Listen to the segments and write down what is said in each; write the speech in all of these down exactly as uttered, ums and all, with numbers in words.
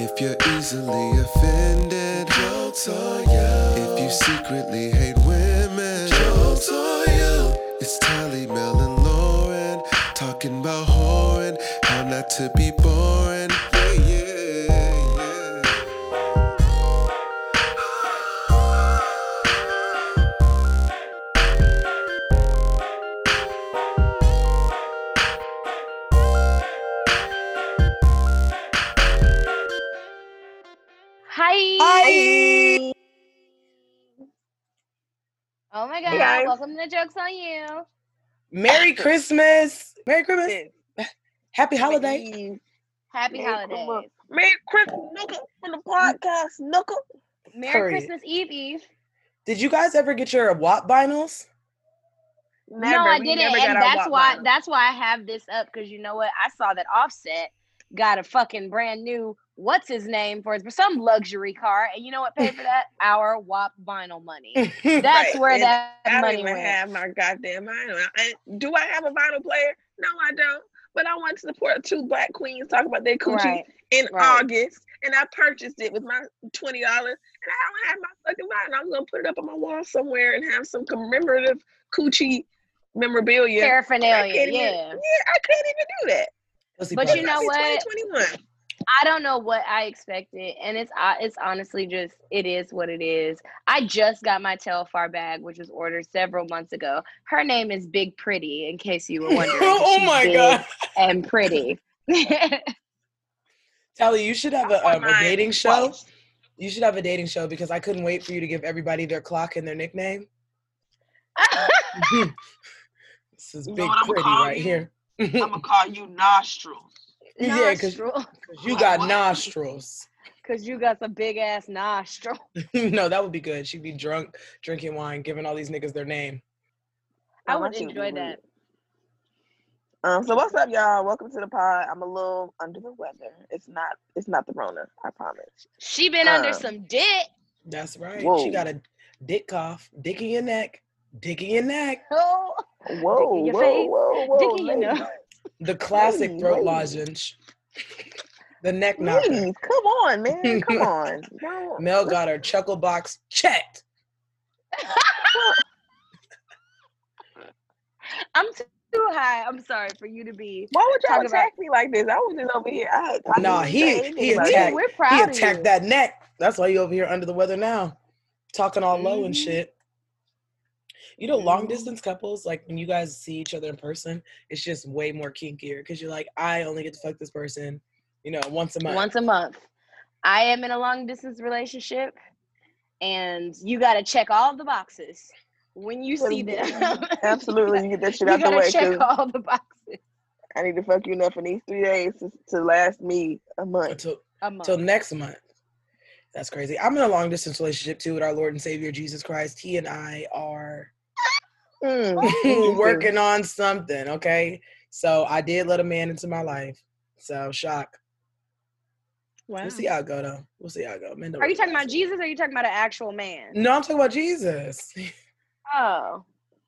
If you're easily offended, jokes on you. If you secretly hate women, jokes on you. It's Tally, Mel, and Lauren talking about whoring, how not to be boring. Yeah, yeah, oh my God, hey guys. Welcome to Jokes on You. Merry Christmas. Merry Christmas. Happy holiday. Happy holidays. Merry Christmas, Nooka, from the podcast, Nooka. Merry Christmas Eve, Eve. Did you guys ever get your W A P vinyls? Never. No, I we didn't, and that's why vinyls. that's why I have this up, because you know what? I saw that Offset got a fucking brand new, what's his name, for some luxury car, and you know what paid for that? Our W A P vinyl money. That's right. Where and that I money went. I don't even have my goddamn vinyl. I, do I have a vinyl player? No, I don't. But I want to support two black queens talking about their coochies right. in right. August, and I purchased it with my twenty dollars, and I don't have my fucking vinyl. I'm going to put it up on my wall somewhere and have some commemorative coochie memorabilia. Paraphernalia, yeah. Even, yeah, I couldn't even do that. But you know what? I don't know what I expected, and it's uh, it's honestly just, it is what it is. I just got my Telfar bag, which was ordered several months ago. Her name is Big Pretty, in case you were wondering. Oh my God. And pretty. Tally, you should have a, um, a dating show. You should have a dating show, because I couldn't wait for you to give everybody their clock and their nickname. This is Big Pretty right here. I'm gonna call you Nostrils. Nostrils. Yeah, because you like, got what? Nostrils. Because you got some big ass nostril. No, that would be good. She'd be drunk, drinking wine, giving all these niggas their name. I, I would enjoy that. Um. So what's up, y'all? Welcome to the pod. I'm a little under the weather. It's not. It's not the Rona. I promise. She been um, under some dick. That's right. Whoa. She got a dick cough. Dick in your neck. Dick in your neck. Oh. Whoa, your whoa, whoa, whoa, whoa, you know. The classic ladies, throat ladies. Lozenge. The neck knocker. Ladies, come on, man. Come on. No. Mel got her chuckle box checked. I'm too high. I'm sorry for you to be. Why would y'all attack about... me like this? I was just over here. I, I no, he he attacked, We're proud he attacked that neck. That's why you over here under the weather now. Talking all mm-hmm. low and shit. You know, long distance couples, like when you guys see each other in person, it's just way more kinkier, because you're like, I only get to fuck this person, you know, once a month. Once a month. I am in a long distance relationship, and you got to check all the boxes when you see them. Absolutely. You get that shit out the way. You got to check all the boxes. I need to fuck you enough in these three days to, to last me a month. Until, a month. Till next month. That's crazy. I'm in a long distance relationship too with our Lord and Savior Jesus Christ. He and I are Mm. working on something, okay? So I did let a man into my life. So shock. Wow. We'll see how it go though. We'll see how it go. Man, are you talking about Jesus, or are you talking about an actual man? No, I'm talking about Jesus. Oh.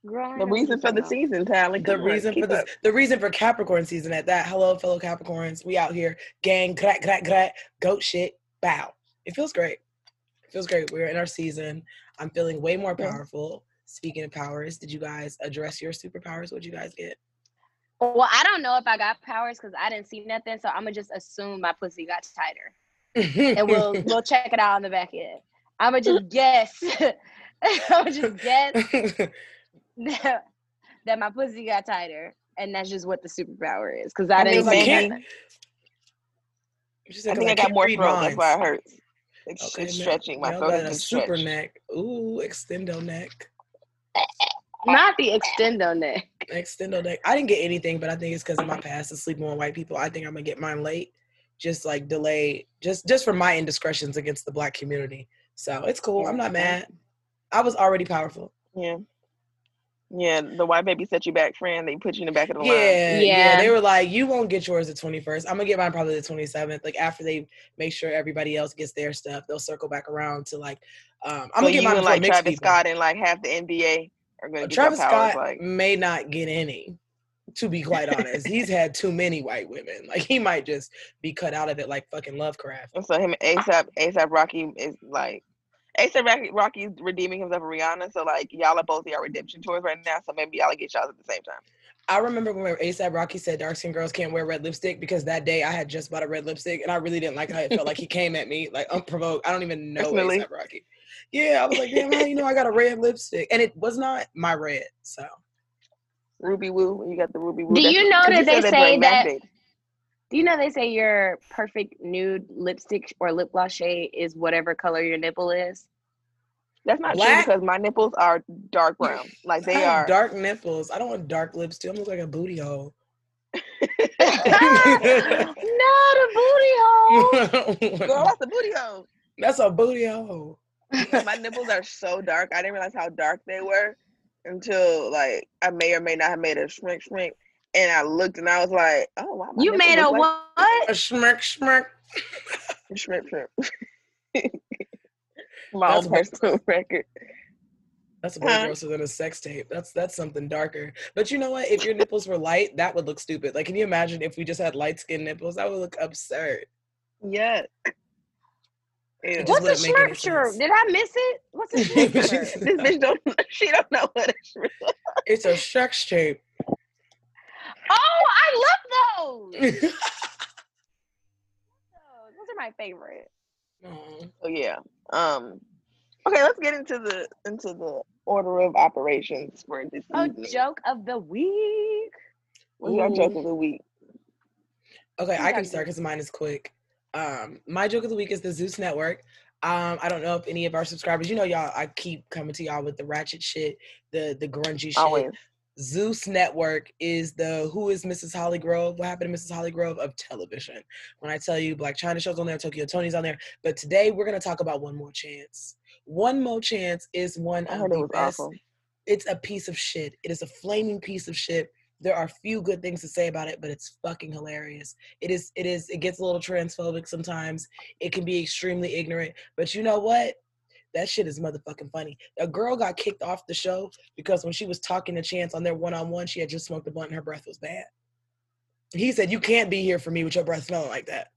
Girl, the reason for the season, Tally. The reason for the the reason for Capricorn season at that. Hello, fellow Capricorns. We out here. Gang, crack, crack, crack, goat shit, bow. It feels great. It feels great. We're in our season. I'm feeling way more powerful. Speaking of powers, did you guys address your superpowers? What'd you guys get? Well, I don't know if I got powers, because I didn't see nothing, so I'm going to just assume my pussy got tighter. And we'll we'll check it out on the back end. I'm going to just guess. I'm going to just guess that, that my pussy got tighter, and that's just what the superpower is, because I, I didn't see nothing. I think I, I got more throat, that's why it hurts. It's okay, stretching. My throat is stretched. Super neck. Ooh, extendo neck. Not the extendo neck. Extendo neck. I didn't get anything, but I think it's because of my past of sleeping with white people. I think I'm gonna get mine late, just like delayed, just just for my indiscretions against the black community. So it's cool. I'm not mad. I was already powerful. Yeah. Yeah, the white baby set you back, friend. They put you in the back of the line. Yeah, yeah, yeah. They were like, you won't get yours the twenty-first. I'm going to get mine probably the twenty-seventh. Like, after they make sure everybody else gets their stuff, they'll circle back around to, like, um, I'm so going to get mine and, like, Travis people. Scott and, like, half the N B A are going to get Travis their powers, Scott like... may not get any. to be quite honest. He's had too many white women. Like, he might just be cut out of it like fucking Lovecraft. And so him ASAP ASAP Rocky is like, ASAP Rocky's redeeming himself with Rihanna. So like, y'all are both in your redemption tours right now. So maybe y'all get y'all at the same time. I remember when ASAP Rocky said dark skin girls can't wear red lipstick, because that day I had just bought a red lipstick and I really didn't like how it felt. Like, he came at me like unprovoked. I don't even know ASAP Rocky. Yeah, I was like, damn, how you know I got a red lipstick? And it was not my red, so. Ruby Woo, you got the Ruby Woo. Do you know that they say that, do you know they say your perfect nude lipstick or lip gloss shade is whatever color your nipple is? That's not Black? True, because my nipples are dark brown. Like, they are dark nipples. I don't want dark lips too. I'm look like a booty hole. No, the booty hole. Girl, that's a booty hole. That's a booty hole. My nipples are so dark. I didn't realize how dark they were until like I may or may not have made a shrink shrink, and I looked and I was like, oh wow. You made a like what? A shrink shrink. Shrink shrink. My that's own personal b- record. That's a huh? grosser than a sex tape. That's that's something darker. But you know what? If your nipples were light, that would look stupid. Like, can you imagine if we just had light skin nipples? That would look absurd. Yeah. Ew. What's a shrimp shrimp? Did I miss it? What's a shrimp shrimp? This bitch don't. She don't know what a shrimp is. It's a sex tape. Oh, I love those. Those are my favorite. Mm. So yeah. Um. Okay, let's get into the into the order of operations for this oh, evening. Oh, joke of the week. What's our joke of the week? Okay, I can start because mine is quick. Um, my joke of the week is the Zeus Network. Um, I don't know if any of our subscribers, you know, y'all, I keep coming to y'all with the ratchet shit, the the grungy shit. Always. Zeus Network is the Who is Missus Holly Grove? What happened to Missus Holly Grove of television? When I tell you, Blac Chyna show's on there, Tokyo Tony's on there. But today we're gonna talk about One More Chance. One More Chance is one of the best. Awful. It's a piece of shit. It is a flaming piece of shit. There are few good things to say about it, but it's fucking hilarious. It is, it is, it gets a little transphobic sometimes. It can be extremely ignorant, but you know what? That shit is motherfucking funny. A girl got kicked off the show because when she was talking to Chance on their one-on-one, she had just smoked a blunt and her breath was bad. He said, you can't be here for me with your breath smelling like that.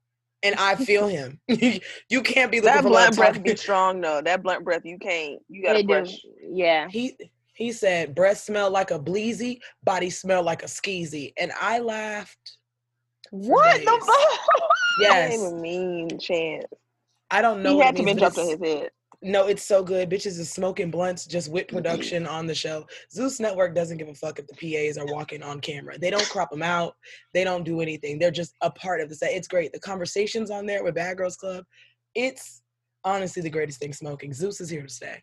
And I feel him. You can't be looking that for blunt breath talking. Be strong though. That blunt breath, you can't. You gotta brush. Yeah. He. He said, breath smell like a bleezy, body smell like a skeezy. And I laughed. What the fuck? Yes. That ain't a mean Chance. I don't know. He had to been jumped on his head. No, it's so good. Bitches is smoking blunts just with production on the show. Zeus Network doesn't give a fuck if the P As are walking on camera. They don't crop them out. They don't do anything. They're just a part of the set. It's great. The conversations on there with Bad Girls Club, it's honestly the greatest thing smoking. Zeus is here to stay.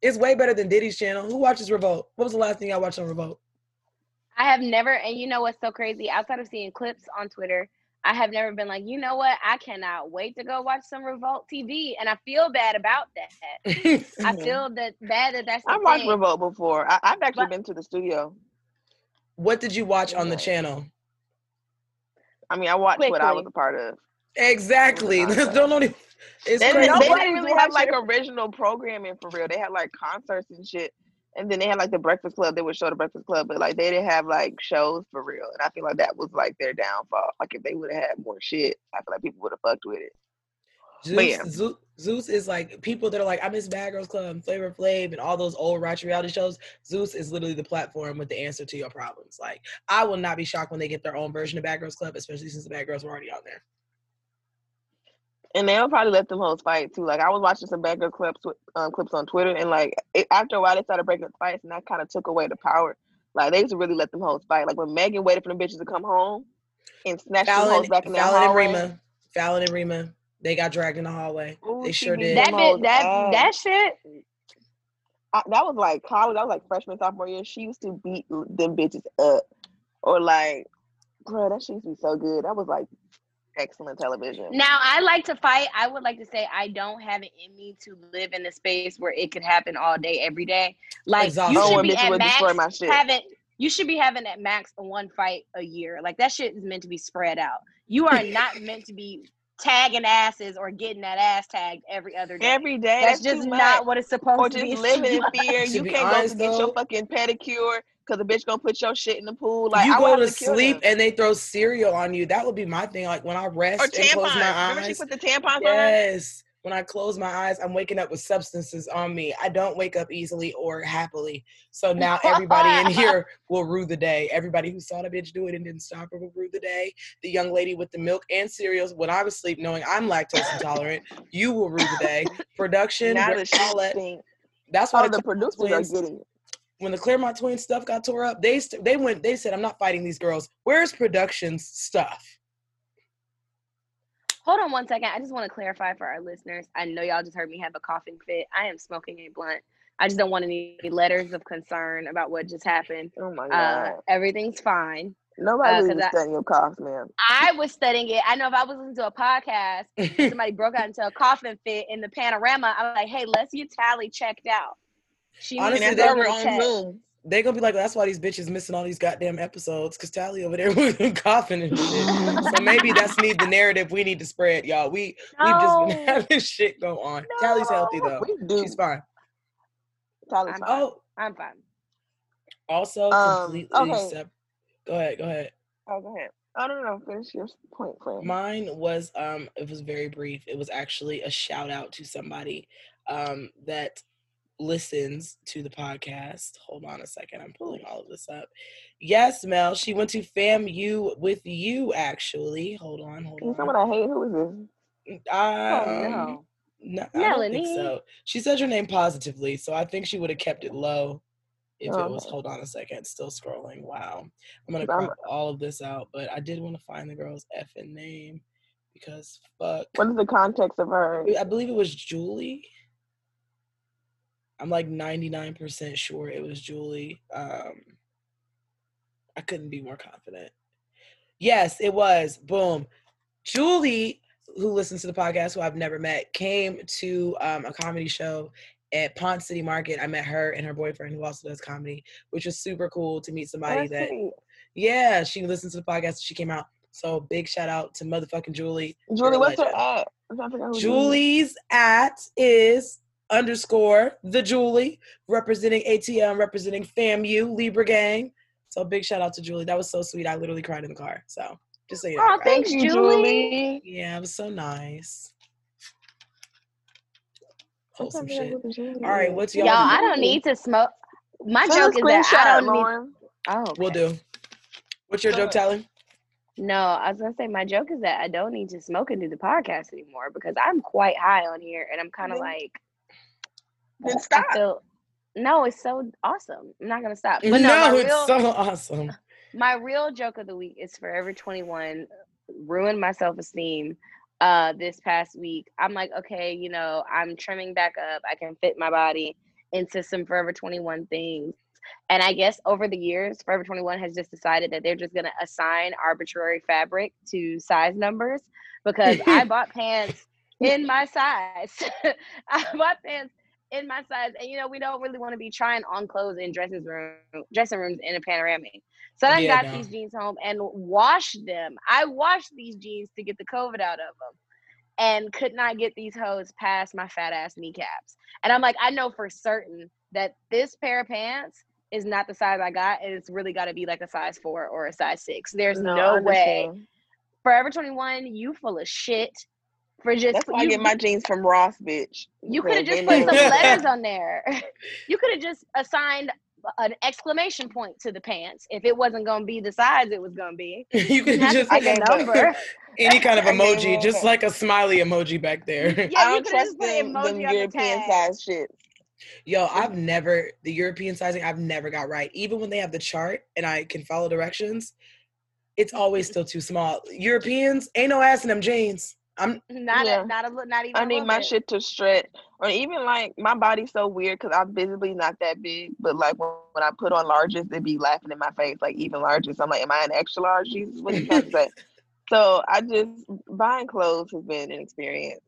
It's way better than Diddy's channel. Who watches Revolt? What was the last thing y'all watched on Revolt? I have never, and you know what's so crazy? Outside of seeing clips on Twitter, I have never been like, you know what? I cannot wait to go watch some Revolt T V. And I feel bad about that. I feel that bad that that's the I've watched Revolt before. I, I've actually but, been to the studio. What did you watch on the channel? I mean, I watched Quickly. What I was a part of. Exactly. Don't know. It's they, they didn't really have like original programming for real. They had like concerts and shit, and then they had like the Breakfast Club. They would show the Breakfast Club, but like they didn't have like shows for real. And I feel like that was like their downfall. Like if they would have had more shit, I feel like people would have fucked with it. Zeus, yeah. Zeus, Zeus is like people that are like, I miss Bad Girls Club and Flavor Flav and all those old ratchet reality shows. Zeus is literally the platform with the answer to your problems. Like I will not be shocked when they get their own version of Bad Girls Club, especially since the Bad Girls were already on there. And they'll probably let them hoes fight too. Like I was watching some Bad Girl clips, um, clips on Twitter, and like it, after a while they started breaking up fights, and that kind of took away the power. Like they used to really let them hoes fight. Like when Megan waited for them bitches to come home and snatch Fallon, them hoes back in the hallway. Fallon and Rima, Fallon and Rima, they got dragged in the hallway. Ooh, they sure did. That bit, that oh. that shit. I, that was like college. I was like freshman, sophomore year. She used to beat them bitches up, or like, bro, that shit used to be so good. That was like. Excellent television. Now, I like to fight. I would like to say I don't have it in me to live in a space where it could happen all day, every day. Like, you should be at max having, you should be having at max one fight a year. Like, that shit is meant to be spread out. You are not meant to be tagging asses or getting that ass tagged every other day. Every day. That's, that's just not what it's supposed to be. Or just living in fear. You can't go to get your fucking pedicure because the bitch gonna put your shit in the pool. Like, you I go to, to sleep and they throw cereal on you. That would be my thing. Like, when I rest or and tampons. Close my eyes. Remember she put the tampons yes. on Yes. When I close my eyes, I'm waking up with substances on me. I don't wake up easily or happily. So now everybody in here will rue the day. Everybody who saw the bitch do it and didn't stop her will rue the day. The young lady with the milk and cereals, when I'm asleep, knowing I'm lactose intolerant, you will rue the day. Production, now the that, that's why oh, the, the producers twins, are getting it. When the Claremont Twins stuff got tore up, they st- they went. They said, "I'm not fighting these girls." Where's production's stuff? Hold on one second. I just want to clarify for our listeners. I know y'all just heard me have a coughing fit. I am smoking a blunt. I just don't want any letters of concern about what just happened. Oh my God. Uh, everything's fine. Nobody uh, was I, studying your cough, man. I was studying it. I know if I was listening to a podcast, and somebody broke out into a coughing fit in the panorama, I'm like, hey, let's get Tally checked out. She Honestly, they were on Zoom. They're going to be like, well, that's why these bitches missing all these goddamn episodes, because Tally over there was coughing and shit. So maybe that's need the narrative we need to spread, y'all. We, no. We've just been having shit go on. No. Tally's healthy, though. We do. She's fine. Tally's fine. Oh, I'm fine. Also, um, completely okay. separate. Go ahead, go ahead. Oh, go ahead. I don't know. Finish your point, friend. Mine was, um, it was very brief. It was actually a shout out to somebody um, that listens to the podcast. Hold on a second. I'm pulling all of this up. Yes, Mel. She went to FAMU with you, actually. Hold on, hold on. Someone I hate. Who is this? Um, oh, no. No, I don't think so. She said your name positively, so I think she would have kept it low if oh, it was. Hold on a second. Still scrolling. Wow. I'm going to crop all of this out, but I did want to find the girl's effing name because fuck. What is the context of her? I believe it was Julie. I'm like ninety-nine percent sure it was Julie. Um, I couldn't be more confident. Yes, it was. Boom. Julie, who listens to the podcast, who I've never met, came to um, a comedy show at Pond City Market. I met her and her boyfriend, who also does comedy, which was super cool to meet somebody oh, that, sweet. Yeah, she listens to the podcast and she came out. So big shout out to motherfucking Julie. Julie, what's her at? Julie's at is... underscore the Julie, representing A T M, representing FAMU, Libra Gang. So big shout out to Julie. That was so sweet. I literally cried in the car. So just say so you know, oh, thanks, Julie. Julie. Yeah, it was so nice. Wholesome shit. All right, what's y'all? Y'all, I don't need to smoke. My joke is that I don't need. Oh, okay. We'll do. What's your joke, Tally? No, I was gonna say my joke is that I don't need to smoke and do the podcast anymore because I'm quite high on here and I'm kind of like. Then stop. Feel, no, it's so awesome. I'm not gonna stop. But no, no real, it's so awesome. My real joke of the week is Forever twenty-one ruined my self-esteem uh, this past week. I'm like, okay, you know, I'm trimming back up. I can fit my body into some Forever twenty-one things. And I guess over the years, Forever twenty-one has just decided that they're just gonna assign arbitrary fabric to size numbers because I bought pants in my size. I bought pants in my size, and you know we don't really want to be trying on clothes in dressing room, dressing rooms in a panoramic. So I yeah, got no. these jeans home and washed them. I washed these jeans to get the COVID out of them, and could not get these hoes past my fat ass kneecaps. And I'm like, I know for certain that this pair of pants is not the size I got, and it's really got to be like a size four or a size six. There's no, no way. Forever twenty-one, you full of shit. For just, that's why you, I get my jeans from Ross, bitch. You could have just put some letters on there. You could have just assigned an exclamation point to the pants if it wasn't going to be the size it was going to be. You could have just like a number. Any kind of emoji, just like a smiley emoji back there. Yeah, I don't you trust just put them, emoji them on European the size shit. Yo, I've never, the European sizing, I've never got right. Even when they have the chart and I can follow directions, it's always still too small. Europeans, ain't no ass in them jeans. I'm not yeah. a, not a not even. I need my bit. Shit to stretch, or even like my body's so weird because I'm visibly not that big, but like when, when I put on largest, they be laughing in my face, like even largest. I'm like, am I an extra large? Jesus, what are you trying to say? So I just buying clothes has been an experience.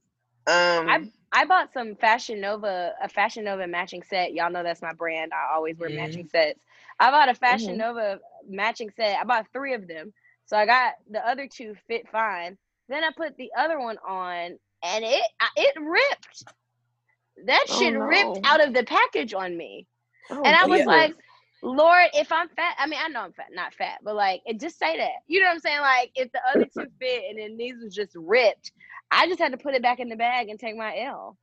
Um, I I bought some Fashion Nova, a Fashion Nova matching set. Y'all know that's my brand. I always wear mm-hmm. matching sets. I bought a Fashion mm-hmm. Nova matching set. I bought three of them, so I got the other two fit fine. Then I put the other one on, and it it ripped. That shit oh, no. ripped out of the package on me. Oh, and I was yeah. like, Lord, if I'm fat, I mean, I know I'm fat, not fat, but like, it just say that, you know what I'm saying? Like, if the other two fit and then these was just ripped, I just had to put it back in the bag and take my L.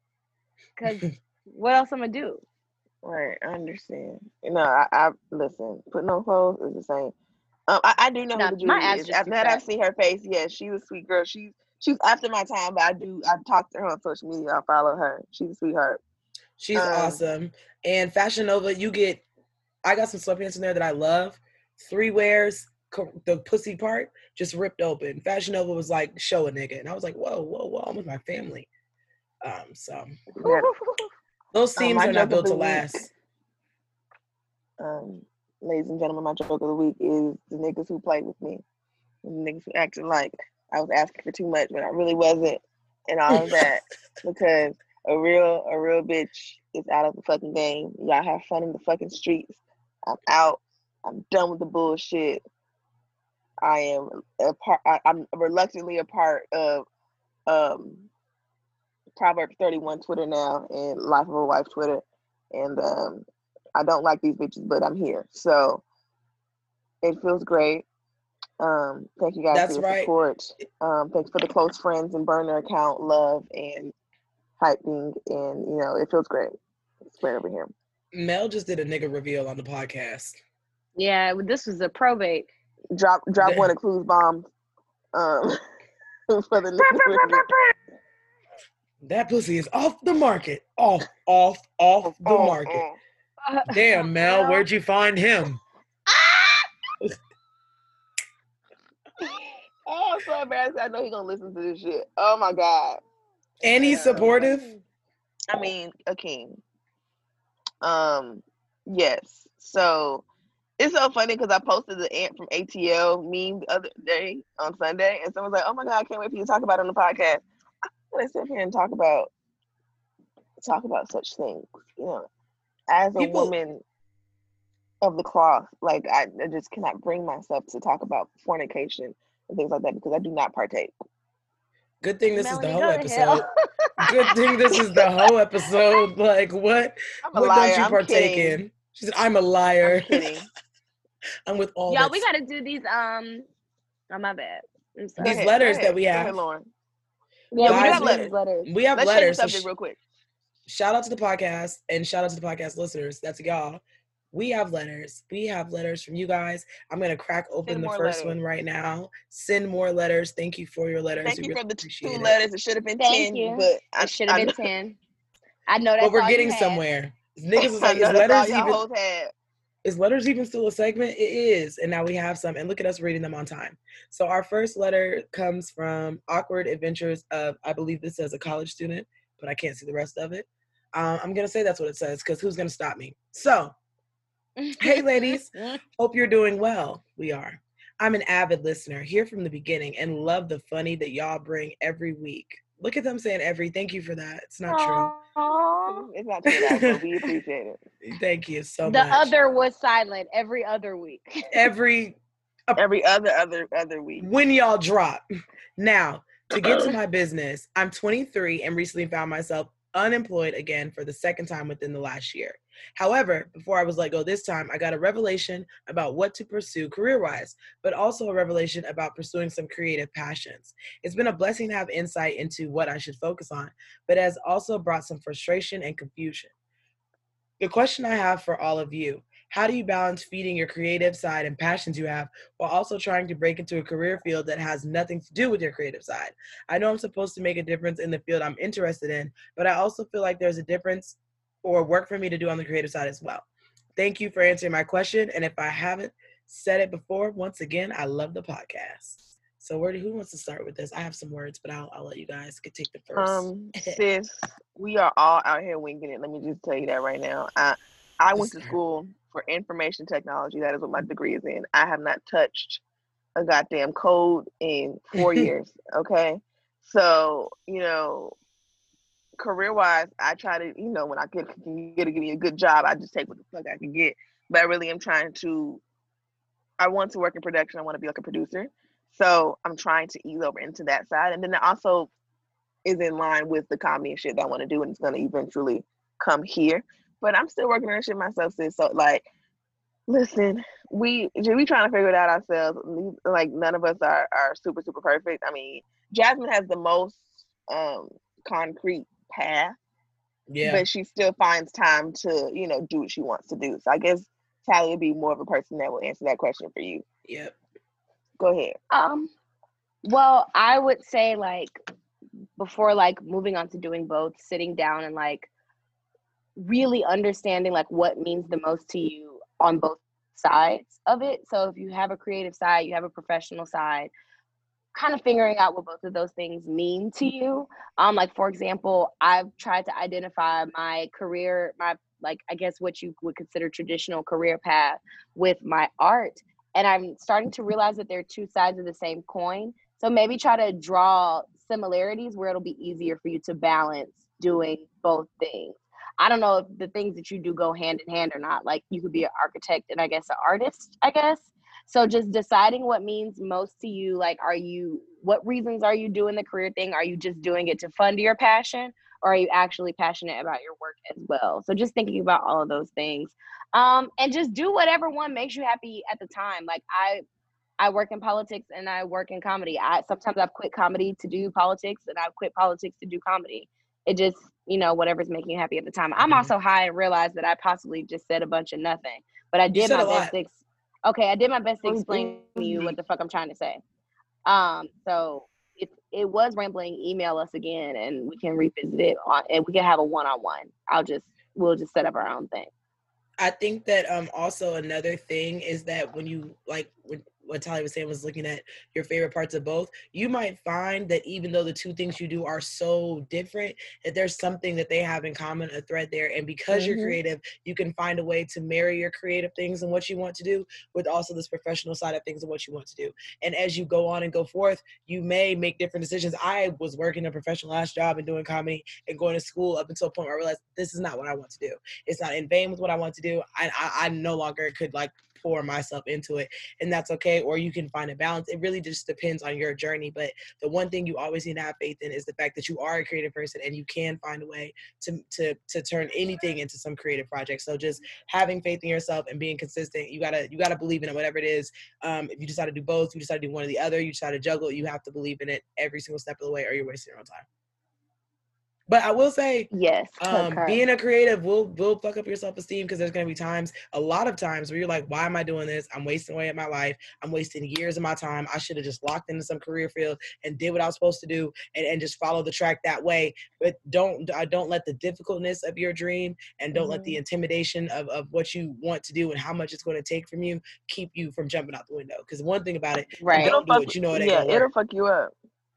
Cause what else I'm gonna do? Right, I understand. You know, I, I listen. Putting on clothes is the same. Um, I, I do know no, who the Judy is. After that, I see her face. Yeah, she was a sweet girl. She's she's after my time, but I do I talk to her on social media. I follow her. She's a sweetheart. She's um, awesome. And Fashion Nova, you get. I got some sweatpants in there that I love. Three wears, co- the pussy part just ripped open. Fashion Nova was like, "Show a nigga," and I was like, "Whoa, whoa, whoa!" I'm with my family. Um, so. Yeah. Those seams um, are not built to last. Um, ladies and gentlemen, my joke of the week is the niggas who played with me. The niggas who acted like I was asking for too much when I really wasn't and all of that. Because a real a real bitch is out of the fucking game. Y'all have fun in the fucking streets. I'm out. I'm done with the bullshit. I am a part, I, I'm reluctantly a part of um Proverbs thirty-one Twitter now and Life of a Wife Twitter, and um, I don't like these bitches, but I'm here, so it feels great. Um, thank you guys That's for your right. support. Um, thanks for the close friends and burner account love and hyping, and you know it feels great. It's great over here. Mel just did a nigga reveal on the podcast. Yeah, this was a probate. Drop, drop one of Clues bomb. Um, for the nigga that pussy is off the market. Off, off, off the oh, market. Oh. Damn, Mel, where'd you find him? Ah! Oh, I'm so embarrassed. I know he's gonna listen to this shit. Oh my God. And he's yeah. supportive? I mean, a king. Um, yes. So it's so funny because I posted the Ant from A T L meme the other day on Sunday, and someone's like, "Oh my God, I can't wait for you to talk about it on the podcast." I sit here and talk about talk about such things, you know, as a People, woman of the cloth. Like I, I just cannot bring myself to talk about fornication and things like that because I do not partake. Good thing this Melanie, is the whole episode. Good thing this is the whole episode. Like what? I'm a what liar. Don't you I'm partake kidding. In? She said, "I'm a liar." I'm, I'm with all. Y'all, we gotta do these. Um, oh my bad. I'm sorry. These ahead, letters that we have. Yeah, guys, we have letters. letters. We have Let's letters. So sh- real quick. Shout out to the podcast and shout out to the podcast listeners. That's y'all. We have letters. We have letters from you guys. I'm gonna crack open Send the first letters. one right now. Send more letters. Thank you for your letters. Thank we you really for the two it. letters. It should have been Thank ten, you. but I should have been ten. I know that. But we're getting somewhere. Niggas was like, is letters even? Is letters even still a segment? It is. And now we have some. And look at us reading them on time. So our first letter comes from Awkward Adventures of, I believe this says a college student, but I can't see the rest of it. Um, I'm going to say that's what it says because who's going to stop me? So, hey, ladies. Hope you're doing well. We are. I'm an avid listener here from the beginning and love the funny that y'all bring every week. Look at them saying every. Thank you for that. It's not Aww. true. Aww. It's not true. But we appreciate it. Thank you so the much. The other was silent every other week. Every uh, every other other other week. When y'all drop. Now, to get to my business, I'm twenty-three and recently found myself unemployed again for the second time within the last year. However, before I was let go this time, I got a revelation about what to pursue career-wise, but also a revelation about pursuing some creative passions. It's been a blessing to have insight into what I should focus on, but has also brought some frustration and confusion. The question I have for all of you, how do you balance feeding your creative side and passions you have while also trying to break into a career field that has nothing to do with your creative side? I know I'm supposed to make a difference in the field I'm interested in, but I also feel like there's a difference or work for me to do on the creative side as well. Thank you for answering my question. And if I haven't said it before, once again, I love the podcast. So where do, who wants to start with this? I have some words, but I'll, I'll let you guys get take the first. Um, sis, we are all out here winging it. Let me just tell you that right now. I, I went to school for information technology. That is what my degree is in. I have not touched a goddamn code in four years, okay? So, you know, career-wise, I try to, you know, when I get, get to give me a good job, I just take what the fuck I can get. But I really am trying to, I want to work in production. I want to be like a producer. So I'm trying to ease over into that side. And then it also is in line with the comedy and shit that I want to do. And it's going to eventually come here. But I'm still working on that shit myself, sis. So, like, Listen, we we trying to figure it out ourselves. Like, none of us are, are super, super perfect. I mean, Jasmine has the most um, concrete path. Yeah. But she still finds time to, you know, do what she wants to do. So I guess Tally would be more of a person that will answer that question for you. Yep. Go ahead. Um, well, I would say, like, before, like, moving on to doing both, sitting down and, like, really understanding, like, what means the most to you on both sides of it. So if you have a creative side, you have a professional side, kind of figuring out what both of those things mean to you. Um, like, for example, I've tried to identify my career, my, like, I guess what you would consider traditional career path with my art. And I'm starting to realize that they're two sides of the same coin. So maybe try to draw similarities where it'll be easier for you to balance doing both things. I don't know if the things that you do go hand in hand or not. Like, you could be an architect and I guess an artist, I guess. So just deciding what means most to you. Like, are you, what reasons are you doing the career thing? Are you just doing it to fund your passion, or are you actually passionate about your work as well? So just thinking about all of those things, um, and just do whatever one makes you happy at the time. Like, I, I work in politics and I work in comedy. I sometimes I've quit comedy to do politics, and I've quit politics to do comedy. It just, you know, whatever's making you happy at the time. I'm mm-hmm. also high and realized that I possibly just said a bunch of nothing, but I did my best. Ex- okay, I did my best to explain mm-hmm. to you what the fuck I'm trying to say. Um, so if it was rambling, email us again and we can revisit it, on, and we can have a one-on-one. I'll just, we'll just set up our own thing. I think that um also another thing is that when you, like, when, what Tali was saying was looking at your favorite parts of both, you might find that even though the two things you do are so different, that there's something that they have in common, a thread there. And because mm-hmm. you're creative, you can find a way to marry your creative things and what you want to do with also this professional side of things and what you want to do. And as you go on and go forth, you may make different decisions. I was working a professional ass job and doing comedy and going to school up until a point where I realized this is not what I want to do. It's not in vain with what I want to do. I, I, I no longer could, like, pour myself into it, and that's okay. Or you can find a balance. It really just depends on your journey. But the one thing you always need to have faith in is the fact that you are a creative person and you can find a way to to to turn anything into some creative project. So just having faith in yourself and being consistent. You gotta you gotta believe in it, whatever it is. Um, if you decide to do both, you decide to do one or the other, you decide to juggle, you have to believe in it every single step of the way, or you're wasting your own time. But I will say, yes, um, okay. being a creative will will fuck up your self-esteem, because there's going to be times, a lot of times, where you're like, why am I doing this? I'm wasting away at my life. I'm wasting years of my time. I should have just locked into some career field and did what I was supposed to do, and, and just follow the track that way. But don't uh, don't let the difficultness of your dream, and don't mm-hmm. let the intimidation of, of what you want to do and how much it's going to take from you keep you from jumping out the window. Because one thing about it, right. you don't do it, you know it ain't yeah, gonna work. It'll fuck you up.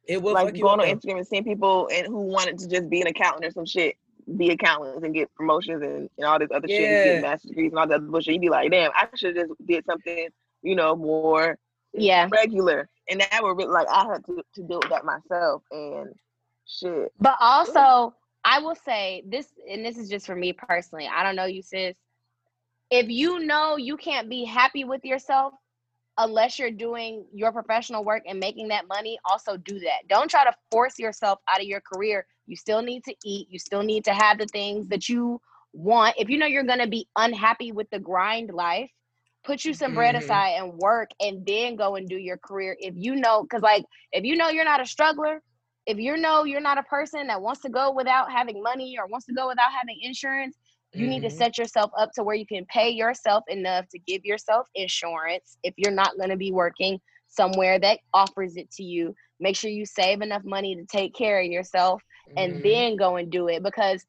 It will, like, going on Instagram and seeing people and who wanted to just be an accountant or some shit, be accountants and get promotions and, and all this other yeah. shit, and get master's degrees and all that other bullshit. You'd be like, damn, I should have just did something, you know, more yeah. regular. And that would really, like, I had to, to deal with that myself and shit. But also, I will say this, and this is just for me personally. I don't know you, sis. If you know you can't be happy with yourself unless you're doing your professional work and making that money, also do that. Don't try to force yourself out of your career. You still need to eat. You still need to have the things that you want. If you know you're going to be unhappy with the grind life, put you some bread mm-hmm. aside and work, and then go and do your career. If you know, because, like, if you know you're not a struggler, if you know you're not a person that wants to go without having money or wants to go without having insurance, you need to set yourself up to where you can pay yourself enough to give yourself insurance if you're not going to be working somewhere that offers it to you. Make sure you save enough money to take care of yourself and mm-hmm. then go and do it, because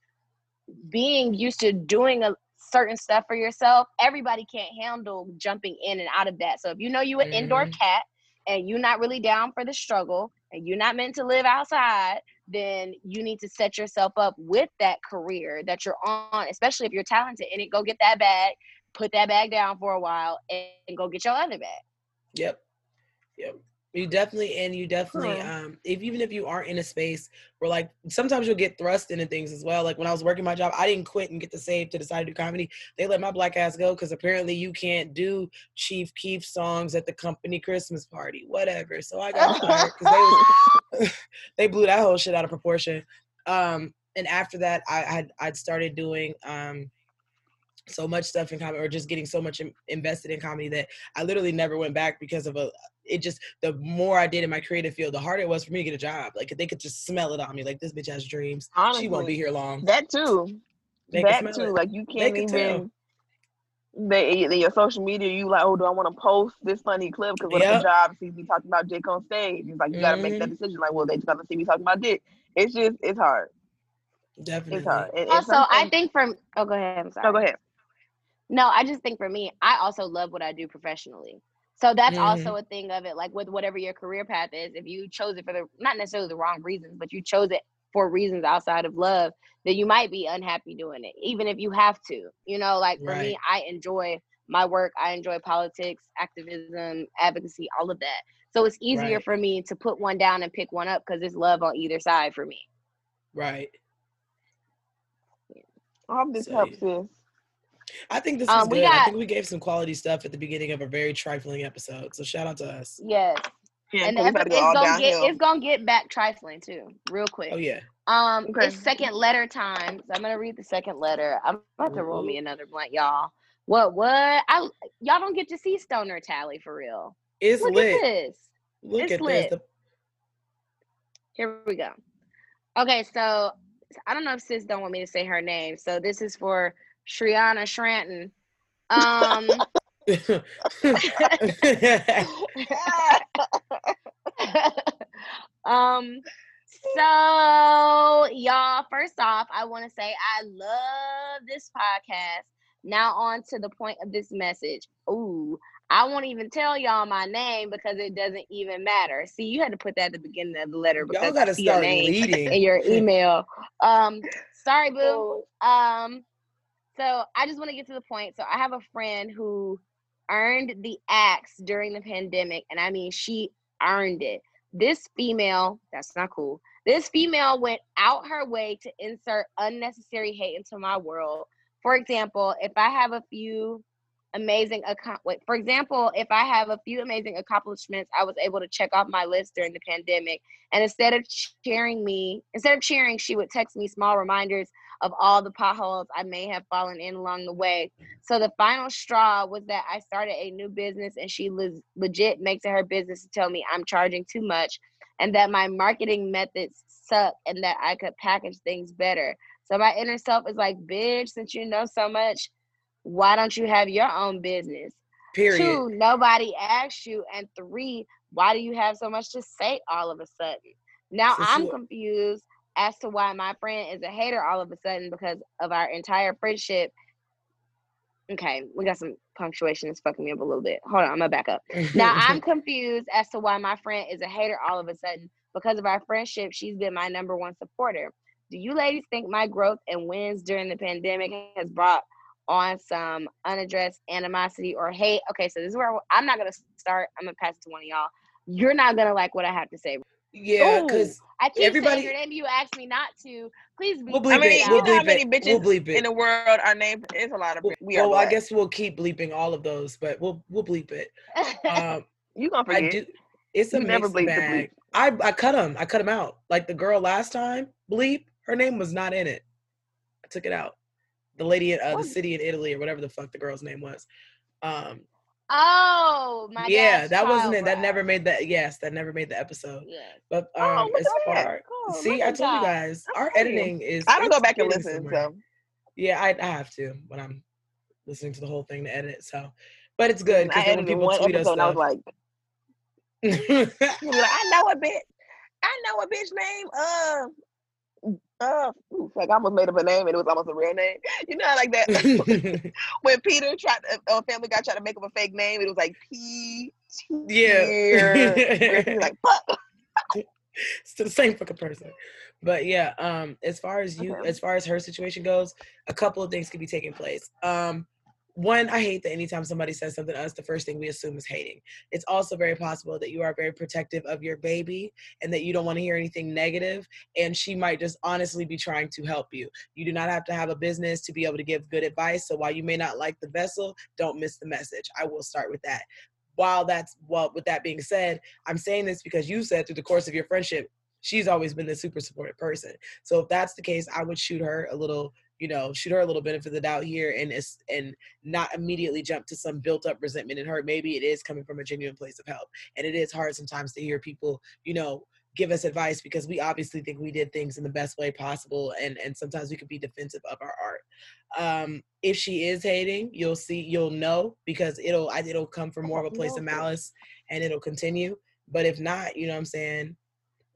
being used to doing a certain stuff for yourself, everybody can't handle jumping in and out of that. So if you know you an mm-hmm. indoor cat and you're not really down for the struggle and you're not meant to live outside, then you need to set yourself up with that career that you're on, especially if you're talented in it. Go get that bag, put that bag down for a while, and, and go get your other bag. Yep. Yep. You definitely, and you definitely, um, if even if you aren't in a space where, like, sometimes you'll get thrust into things as well. Like, when I was working my job, I didn't quit and get to save to decide to do comedy. They let my black ass go because apparently you can't do Chief Keef songs at the company Christmas party, whatever. So I got fired because they, they blew that whole shit out of proportion. Um, and after that, I, I'd, I'd started doing um, so much stuff in comedy, or just getting so much in, invested in comedy, that I literally never went back because of a, it just, the more I did in my creative field, the harder it was for me to get a job. Like, they could just smell it on me. Like, this bitch has dreams. Honestly, she won't be here long. That too. They that too. It. Like, you can't they even, they, they, your social media, you like, oh, do I want to post this funny clip? Because what yep. if the job sees me talking about dick on stage? It's like, you got to mm-hmm. make that decision. Like, well, they just got to see me talking about dick. It's just, it's hard. Definitely. It's hard. It, also, it's I think from, oh, go ahead. I'm sorry. No, go ahead. No, I just think for me, I also love what I do professionally. So that's mm-hmm. also a thing of it, like with whatever your career path is, if you chose it for the, not necessarily the wrong reasons, but you chose it for reasons outside of love, then you might be unhappy doing it, even if you have to, you know, like for right. me, I enjoy my work. I enjoy politics, activism, advocacy, all of that. So it's easier right. for me to put one down and pick one up because it's love on either side for me. Right. Yeah. I hope this so, helps yeah. us. I think this is um, good. Got, I think we gave some quality stuff at the beginning of a very trifling episode. So shout out to us. Yes. Yeah, and the episode go is gonna get it's gonna get back trifling too, real quick. Oh yeah. Um, okay. It's second letter time. So I'm gonna read the second letter. I'm about to roll me another blunt, y'all. What? What? I y'all don't get to see Stoner Tally for real. It's Look lit. At this. Look it's at lit. This. The- Here we go. Okay, so I don't know if sis don't want me to say her name. So this is for Shriana Shranton. Um, um, so y'all, first off, I want to say I love this podcast. Now on to the point of this message. Ooh, I won't even tell y'all my name because it doesn't even matter. See, you had to put that at the beginning of the letter because y'all gotta start leading in your email. Um, sorry, boo. Um. So I just want to get to the point. So I have a friend who earned the axe during the pandemic. And I mean, she earned it. This female, that's not cool. This female went out her way to insert unnecessary hate into my world. For example, if I have a few amazing, ac- wait, for example, if I have a few amazing accomplishments, I was able to check off my list during the pandemic. And instead of cheering me, instead of cheering, she would text me small reminders of all the potholes I may have fallen in along the way. So the final straw was that I started a new business and she le- legit makes it her business to tell me I'm charging too much and that my marketing methods suck and that I could package things better. So my inner self is like, bitch, since you know so much, why don't you have your own business? Period. Two, nobody asked you. And three, why do you have so much to say all of a sudden? Now so I'm sure. confused as to why my friend is a hater all of a sudden because of our entire friendship. Okay, we got some punctuation that's fucking me up a little bit. Hold on, I'm gonna back up. Now I'm confused as to why my friend is a hater all of a sudden because of our friendship. She's been my number one supporter. Do you ladies think my growth and wins during the pandemic has brought on some unaddressed animosity or hate? Okay, so this is where I'm not gonna start. I'm gonna pass it to one of y'all. You're not gonna like what I have to say. Yeah, because I keep everybody, saying your name. You asked me not to. Please bleep, we'll bleep I mean, it. Out. We'll bleep how many bitches we'll bleep it. In the world are named. It's a lot of. We'll, we are well, black. I guess we'll keep bleeping all of those, but we'll we'll bleep it. Um, you gonna forget? I do, it's a you mixed never bag. I I cut them. I cut them out. Like the girl last time, bleep. Her name was not in it. I took it out. The lady in uh, the city in Italy or whatever the fuck the girl's name was. Um, Oh my god. Yeah, that wasn't it. That never made that yes, that never made the episode. Yeah. But um oh, as far cool. See, I told god. you guys, I'm our editing you. is I don't go back and listen, somewhere. so yeah, I I have to when I'm listening to the whole thing to edit. So but it's good because when people one tweet us stuff, I was like, I know a bitch, I know a bitch name uh Uh, ooh, like I almost made up a name and it was almost a real name. You know, like that when Peter tried to, uh, Family Guy tried to make up a fake name, it was like P. Yeah, like fuck. It's the same fucking person. But yeah, um, as far as you, okay. as far as her situation goes, a couple of things could be taking place. Um, one, I hate that anytime somebody says something to us, the first thing we assume is hating. It's also very possible that you are very protective of your baby and that you don't want to hear anything negative, and she might just honestly be trying to help you. You do not have to have a business to be able to give good advice, so while you may not like the vessel, don't miss the message. I will start with that. While that's, well, with that being said, I'm saying this because you said through the course of your friendship, she's always been the super supportive person. So if that's the case, I would shoot her a little you know, shoot her a little benefit of the doubt here and and not immediately jump to some built up resentment in her. Maybe it is coming from a genuine place of help. And it is hard sometimes to hear people, you know, give us advice because we obviously think we did things in the best way possible. And, and sometimes we could be defensive of our art. Um, if she is hating, you'll see, you'll know, because it'll, it'll come from more of a place of malice and it'll continue. But if not, you know what I'm saying?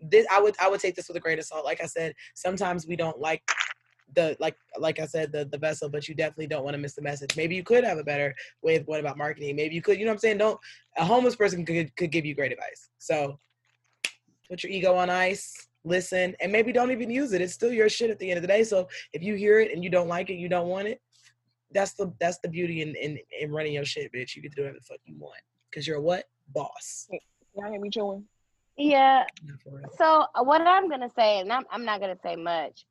This, I would, I would take this with a grain of salt. Like I said, sometimes we don't like the, like, like I said, the, the vessel, but you definitely don't want to miss the message. Maybe you could have a better way of going about marketing. Maybe you could, you know what I'm saying? Don't, a homeless person could, could give you great advice. So put your ego on ice, listen, and maybe don't even use it. It's still your shit at the end of the day. So if you hear it and you don't like it, you don't want it, that's the, that's the beauty in, in, in running your shit, bitch. You can do whatever the fuck you want. Cause you're a what? Boss. Y'all hear me chewing? Yeah. So what I'm gonna say, and I'm I'm not gonna say much.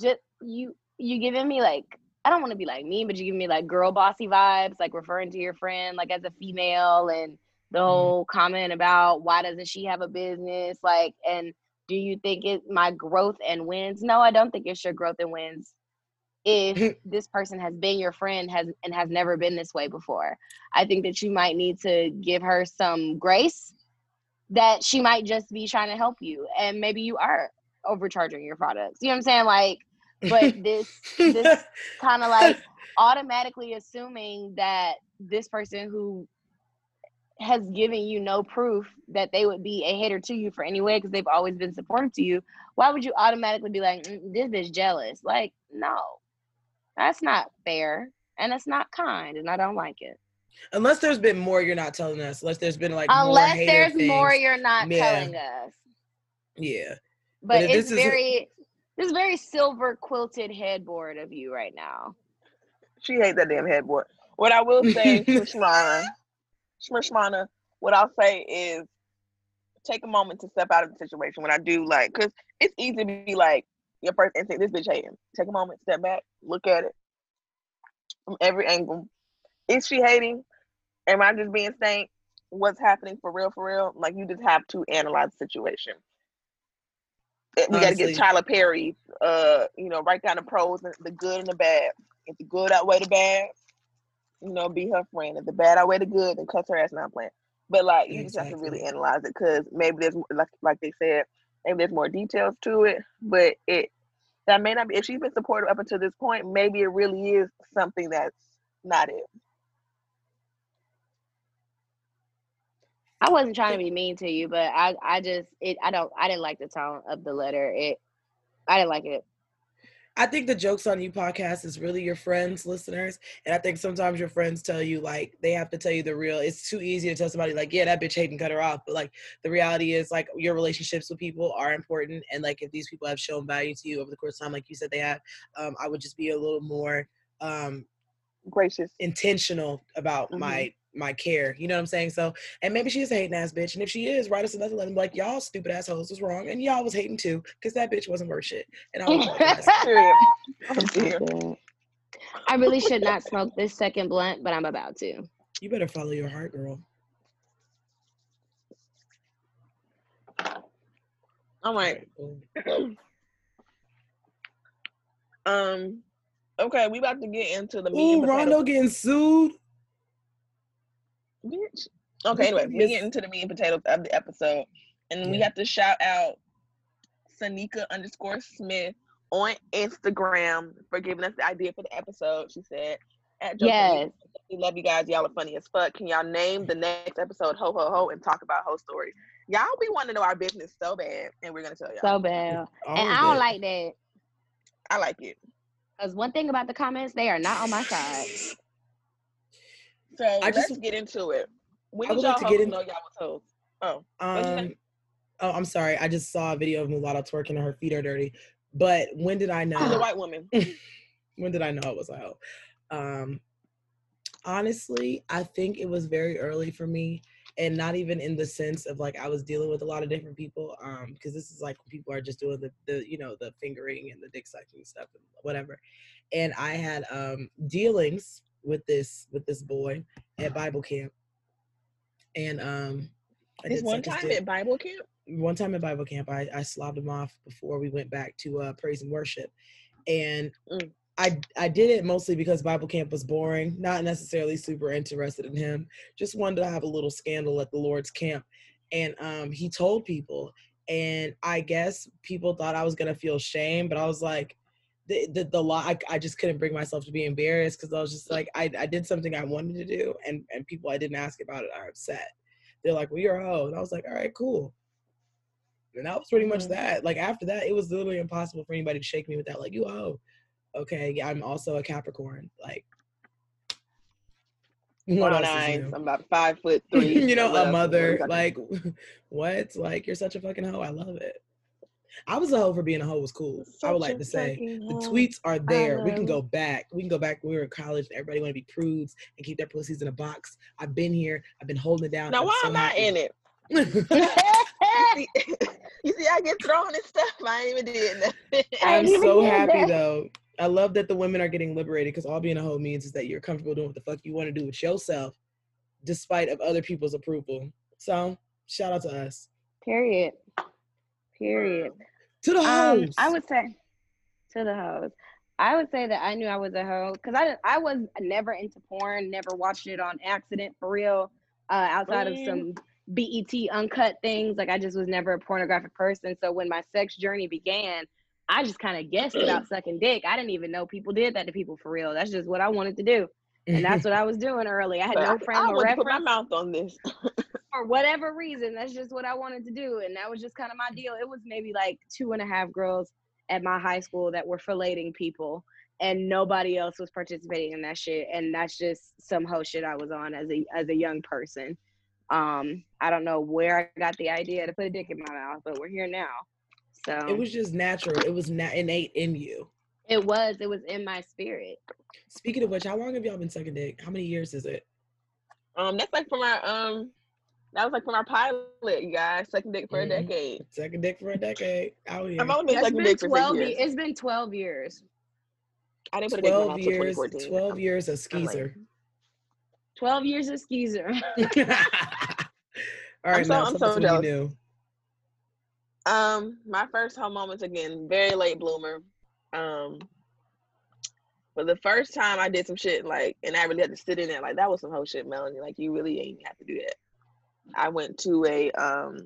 Just you you giving me like, I don't want to be like mean, but you giving me like girl bossy vibes, like referring to your friend like as a female, and the whole mm. comment about why doesn't she have a business, like, and do you think it's my growth and wins? No, I don't think it's your growth and wins. If this person has been your friend has and has never been this way before, I think that you might need to give her some grace. That she might just be trying to help you, and maybe you are overcharging your products. You know what I'm saying? Like, but this this kind of like automatically assuming that this person who has given you no proof that they would be a hater to you for any way because they've always been supportive to you, why would you automatically be like, mm, this bitch jealous? Like, no, that's not fair, and it's not kind, and I don't like it. Unless there's been more you're not telling us. Unless there's been like unless more there's things. more you're not yeah. telling us. Yeah, but, but it's this very is... this very silver quilted headboard of you right now. She hates that damn headboard. What I will say, Shrishmana, Shrishmana, what I'll say is take a moment to step out of the situation. When I do, like, because it's easy to be like your first instinct, this bitch hating. Take a moment, step back, look at it from every angle. Is she hating? Am I just being stank? What's happening for real, for real? Like, you just have to analyze the situation. Honestly. We got to get Tyler Perry, uh, you know, write down the pros, and the good and the bad. If the good outweigh the bad, you know, be her friend. If the bad outweigh the good, then cuss her ass, not playing. But, like, you exactly. just have to really analyze it, because maybe there's, like, like they said, maybe there's more details to it, but it, that may not be, if she's been supportive up until this point, maybe it really is something that's not it. I wasn't trying to be mean to you, but I, I just, it, I don't, I didn't like the tone of the letter. It, I didn't like it. I think the Jokes on You podcast is really your friends, listeners. And I think sometimes your friends tell you, like, they have to tell you the real, it's too easy to tell somebody like, yeah, that bitch hating, cut her off. But like, the reality is, like, your relationships with people are important. And like, if these people have shown value to you over the course of time, like you said, they have, um, I would just be a little more, um, gracious, intentional about mm-hmm. my, my care, you know what I'm saying? So, and maybe she's a hating ass bitch, and if she is, write us another letter and be like, y'all stupid assholes was wrong, and y'all was hating too, because that bitch wasn't worth shit. And I was I really should not smoke this second blunt, but I'm about to. You better follow your heart, girl. All right. um, okay, we about to get into the meat. Ooh, Rondo getting sued. Bitch. Okay, anyway, we get into the meat and potatoes of the episode, and we have to shout out Sanika underscore Smith on Instagram for giving us the idea for the episode. She said, at yes. We love you guys. Y'all are funny as fuck. Can y'all name the next episode Ho Ho Ho and talk about ho stories? Y'all be wanting to know our business so bad, and we're going to tell y'all. So bad. And I don't like that. I like it. Because one thing about the comments, they are not on my side. So I let's just get into it. When did y'all like to get in- know y'all was hoes? Oh, um, oh, I'm sorry. I just saw a video of Mulatto twerking and her feet are dirty. But when did I know? She's a white woman. When did I know it was a hoe? Um, honestly, I think it was very early for me, and not even in the sense of like I was dealing with a lot of different people. Um, because this is like people are just doing the, the you know the fingering and the dick sucking stuff and whatever. And I had um dealings. with this with this boy at Bible camp, and um I this one time at Bible camp one time at Bible camp I, I slobbed him off before we went back to uh praise and worship, and mm. I, I did it mostly because Bible camp was boring, not necessarily super interested in him. Just wanted to have a little scandal at the Lord's camp. And um, he told people, and I guess people thought I was going to feel shame, but I was like, the the, the law, I, I just couldn't bring myself to be embarrassed, because I was just like, I, I did something I wanted to do, and, and people I didn't ask about it are upset. They're like, well, you're a hoe. And I was like, all right, cool. And that was pretty much that. Like, after that, it was literally impossible for anybody to shake me with that. Like, you a hoe. Okay, yeah, I'm also a Capricorn. Like, what else is new? I'm about five foot three. You know, a mother. Like, what? Like, you're such a fucking hoe. I love it. I was a hoe for being a hoe was cool. Such I would like to say the tweets are there. We can go back. We can go back when we were in college. Everybody want to be prudes and keep their pussies in a box. I've been here. I've been holding it down. Now, why am I in it? you, see, you see, I get thrown and stuff. I ain't even did nothing. I'm so happy though. I love that the women are getting liberated, because all being a hoe means is that you're comfortable doing what the fuck you want to do with yourself, despite of other people's approval. So shout out to us. Period. Period. To the hoes. Um, I would say to the hoes. I would say that I knew I was a hoe because I I was never into porn, never watched it on accident for real. Uh, outside of some B E T uncut things, like I just was never a pornographic person. So when my sex journey began, I just kind of guessed about sucking dick. I didn't even know people did that to people for real. That's just what I wanted to do. And that's what I was doing early. I had no frame of reference. I wouldn't put my mouth on this. For whatever reason, that's just what I wanted to do. And that was just kind of my deal. It was maybe like two and a half girls at my high school that were filleting people. And nobody else was participating in that shit. And that's just some hoe shit I was on as a as a young person. Um, I don't know where I got the idea to put a dick in my mouth, but we're here now. So it was just natural. It was na- innate in you. It was. It was in my spirit. Speaking of which, how long have y'all been sucking dick? How many years is it? Um, that's like from our um, that was like from our pilot, you guys. Sucking dick for mm-hmm. a decade. Sucking dick for a decade. Out here. I've only been sucking dick for twelve years. It's been twelve years. I didn't put a dick in my mouth until twenty fourteen. Twelve years of skeezer. Like, twelve years of skeezer. All right, I'm so, now I'm so jealous. New. Um, my first hoe moments, again, very late bloomer. Um, but the first time I did some shit, like, and I really had to sit in it, like, that was some hoe shit, Melanie. Like, you really ain't have to do that. I went to a, um,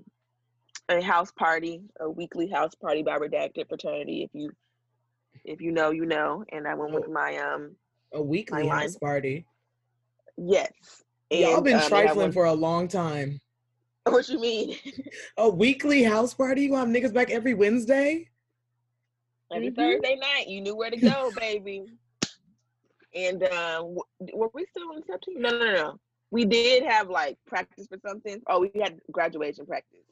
a house party, a weekly house party by Redacted Fraternity. If you, if you know, you know. And I went with my, um. A weekly house party? Yes. And, y'all been um, trifling for a long time. What you mean? A weekly house party? You want niggas back every Wednesday? Every mm-hmm. Thursday night. You knew where to go, baby. And uh, w- were we still in September? No, no, no, no. We did have, like, practice for something. Oh, we had graduation practice.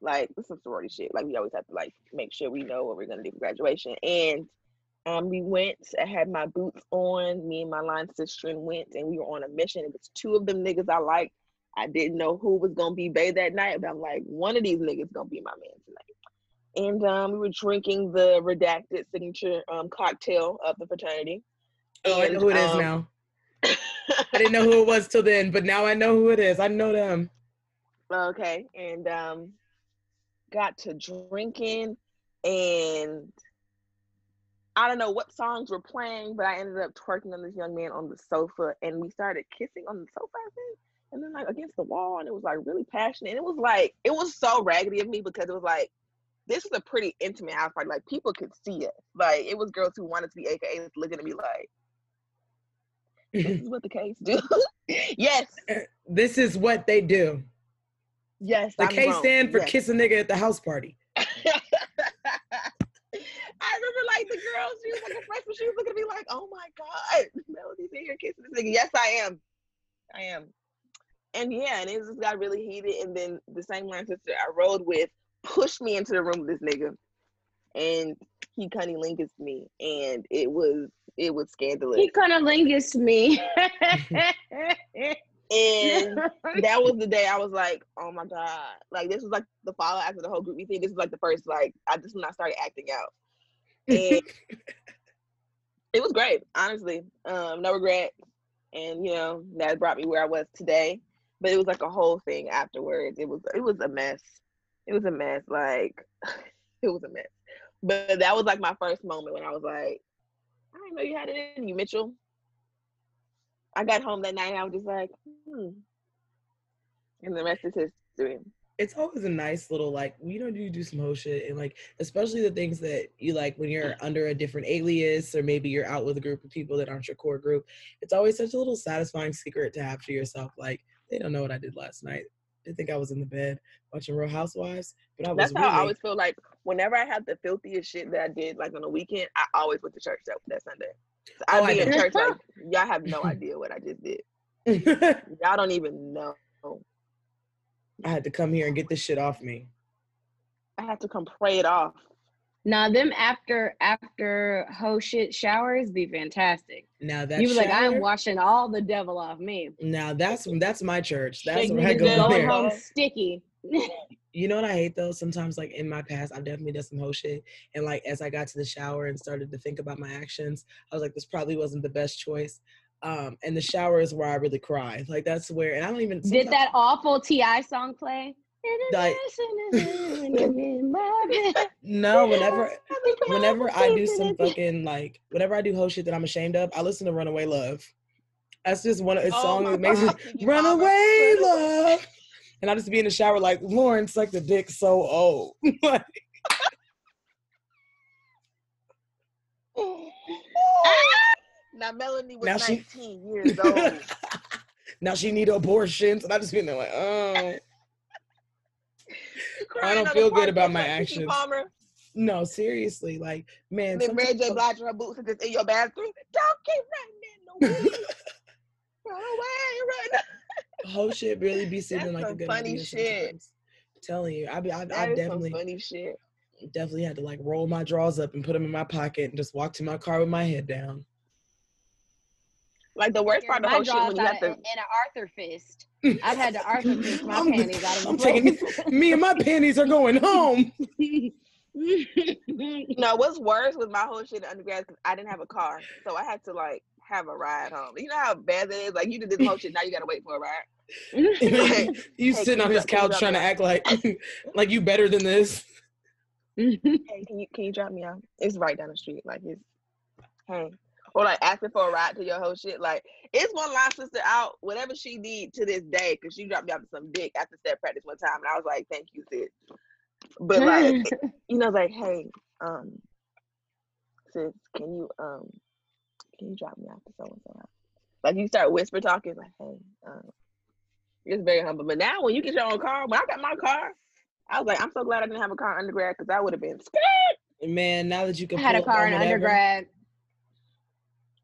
Like, some sorority shit. Like, we always have to, like, make sure we know what we're going to do for graduation. And um, we went. I had my boots on. Me and my line sister went, and we were on a mission. It was two of them niggas I liked. I didn't know who was going to be bae that night, but I'm like, one of these niggas going to be my man tonight. And um, we were drinking the Redacted signature um, cocktail of the fraternity. Oh, and, I know who it um, is now. I didn't know who it was till then, but now I know who it is. I know them. Okay. And um, got to drinking, and I don't know what songs were playing, but I ended up twerking on this young man on the sofa, and we started kissing on the sofa, I think. And then, like, against the wall, and it was, like, really passionate. And it was, like, it was so raggedy of me, because it was, like, this is a pretty intimate house party. Like, people could see it. Like, it was girls who wanted to be A K A's looking at me like, this is what the case do. Yes. This is what they do. Yes, The I'm K wrong. Stand for yes. Kiss a nigga at the house party. I remember, like, the girl, she was, like, a freshman. She was looking at me like, oh, my God. Melody's in here kissing this nigga. Yes, I am. I am. And yeah, and it just got really heated. And then the same line sister I rode with pushed me into the room with this nigga. And he cunnilingus me. And it was it was scandalous. He cunnilingus me. And that was the day I was like, oh my God. Like, this was like the follow after the whole groupie thing. This was like the first, like, I just when I started acting out. And it was great, honestly. Um, no regret. And, you know, that brought me where I was today. But it was like a whole thing afterwards. It was it was a mess. It was a mess. Like, it was a mess. But that was like my first moment when I was like, I didn't know you had it in you, Mitchell. I got home that night and I was just like, hmm. And the rest is history. It's always a nice little, like, we don't do do some whole shit. And, like, especially the things that you, like, when you're under a different alias or maybe you're out with a group of people that aren't your core group, it's always such a little satisfying secret to have to yourself. Like, they don't know what I did last night. They think I was in the bed watching Real Housewives. But I was That's how really... I always feel, like, whenever I have the filthiest shit that I did, like, on a weekend, I always went to church that, that Sunday. So I'd oh, be I in church, like, y'all have no idea what I just did. Y'all don't even know. I had to come here and get this shit off me. I had to come pray it off. Now them after after ho shit showers be fantastic. Now that you were shower, like, I'm washing all the devil off me. Now that's that's my church. That's where I go there. Going home sticky. You know what I hate though? Sometimes, like, in my past, I've definitely done some ho shit. And, like, as I got to the shower and started to think about my actions, I was like, this probably wasn't the best choice. Um, and the shower is where I really cry. Like, that's where, and I don't even... Did that awful T I song play? Like, no, whenever whenever I do some fucking, like, whenever I do whole shit that I'm ashamed of, I listen to Runaway Love. That's just one of its oh songs that makes it, Runaway Love. And I just be in the shower like, Lauren sucked the dick so old. Like... Now Melanie was now nineteen she, years old. Now she need abortions, and I just been there like, oh, I don't feel good about my actions. Palmer. No, seriously, like, man. Then Mary J. Blige in her boots and just in your bathroom. Don't keep running in the woods. Run away, run. Whole shit really be sitting like a good funny shit. Sometimes. I'm telling you, I be, I, I definitely some funny shit. Definitely had to, like, roll my drawers up and put them in my pocket and just walk to my car with my head down. Like, the worst part of the whole shit when you have to... In an Arthur fist. I've had to Arthur fist my I'm, panties out of I'm taking, me and my panties are going home. No, what's worse was my whole shit in undergrad, because I didn't have a car. So I had to, like, have a ride home. You know how bad that is? Like, you did this whole shit, now you gotta wait for a ride. Like, you hey, sitting on his couch trying to act like, like you better than this. Hey, can you, can you drop me out? It's right down the street. Like, it's... Hey... Or, like, asking for a ride to your whole shit. Like, it's one line sister out, whatever she need to this day, because she dropped me off to some dick after step practice one time. And I was like, thank you, sis. But, like, you know, like, hey, um, sis, can you, um, can you drop me off to so-and-so? Like, you start whisper talking, like, hey, um, it's very humble. But now when you get your own car, when I got my car, I was like, I'm so glad I didn't have a car in undergrad, because I would have been scared. Man, now that you can I had a car in whatever. undergrad.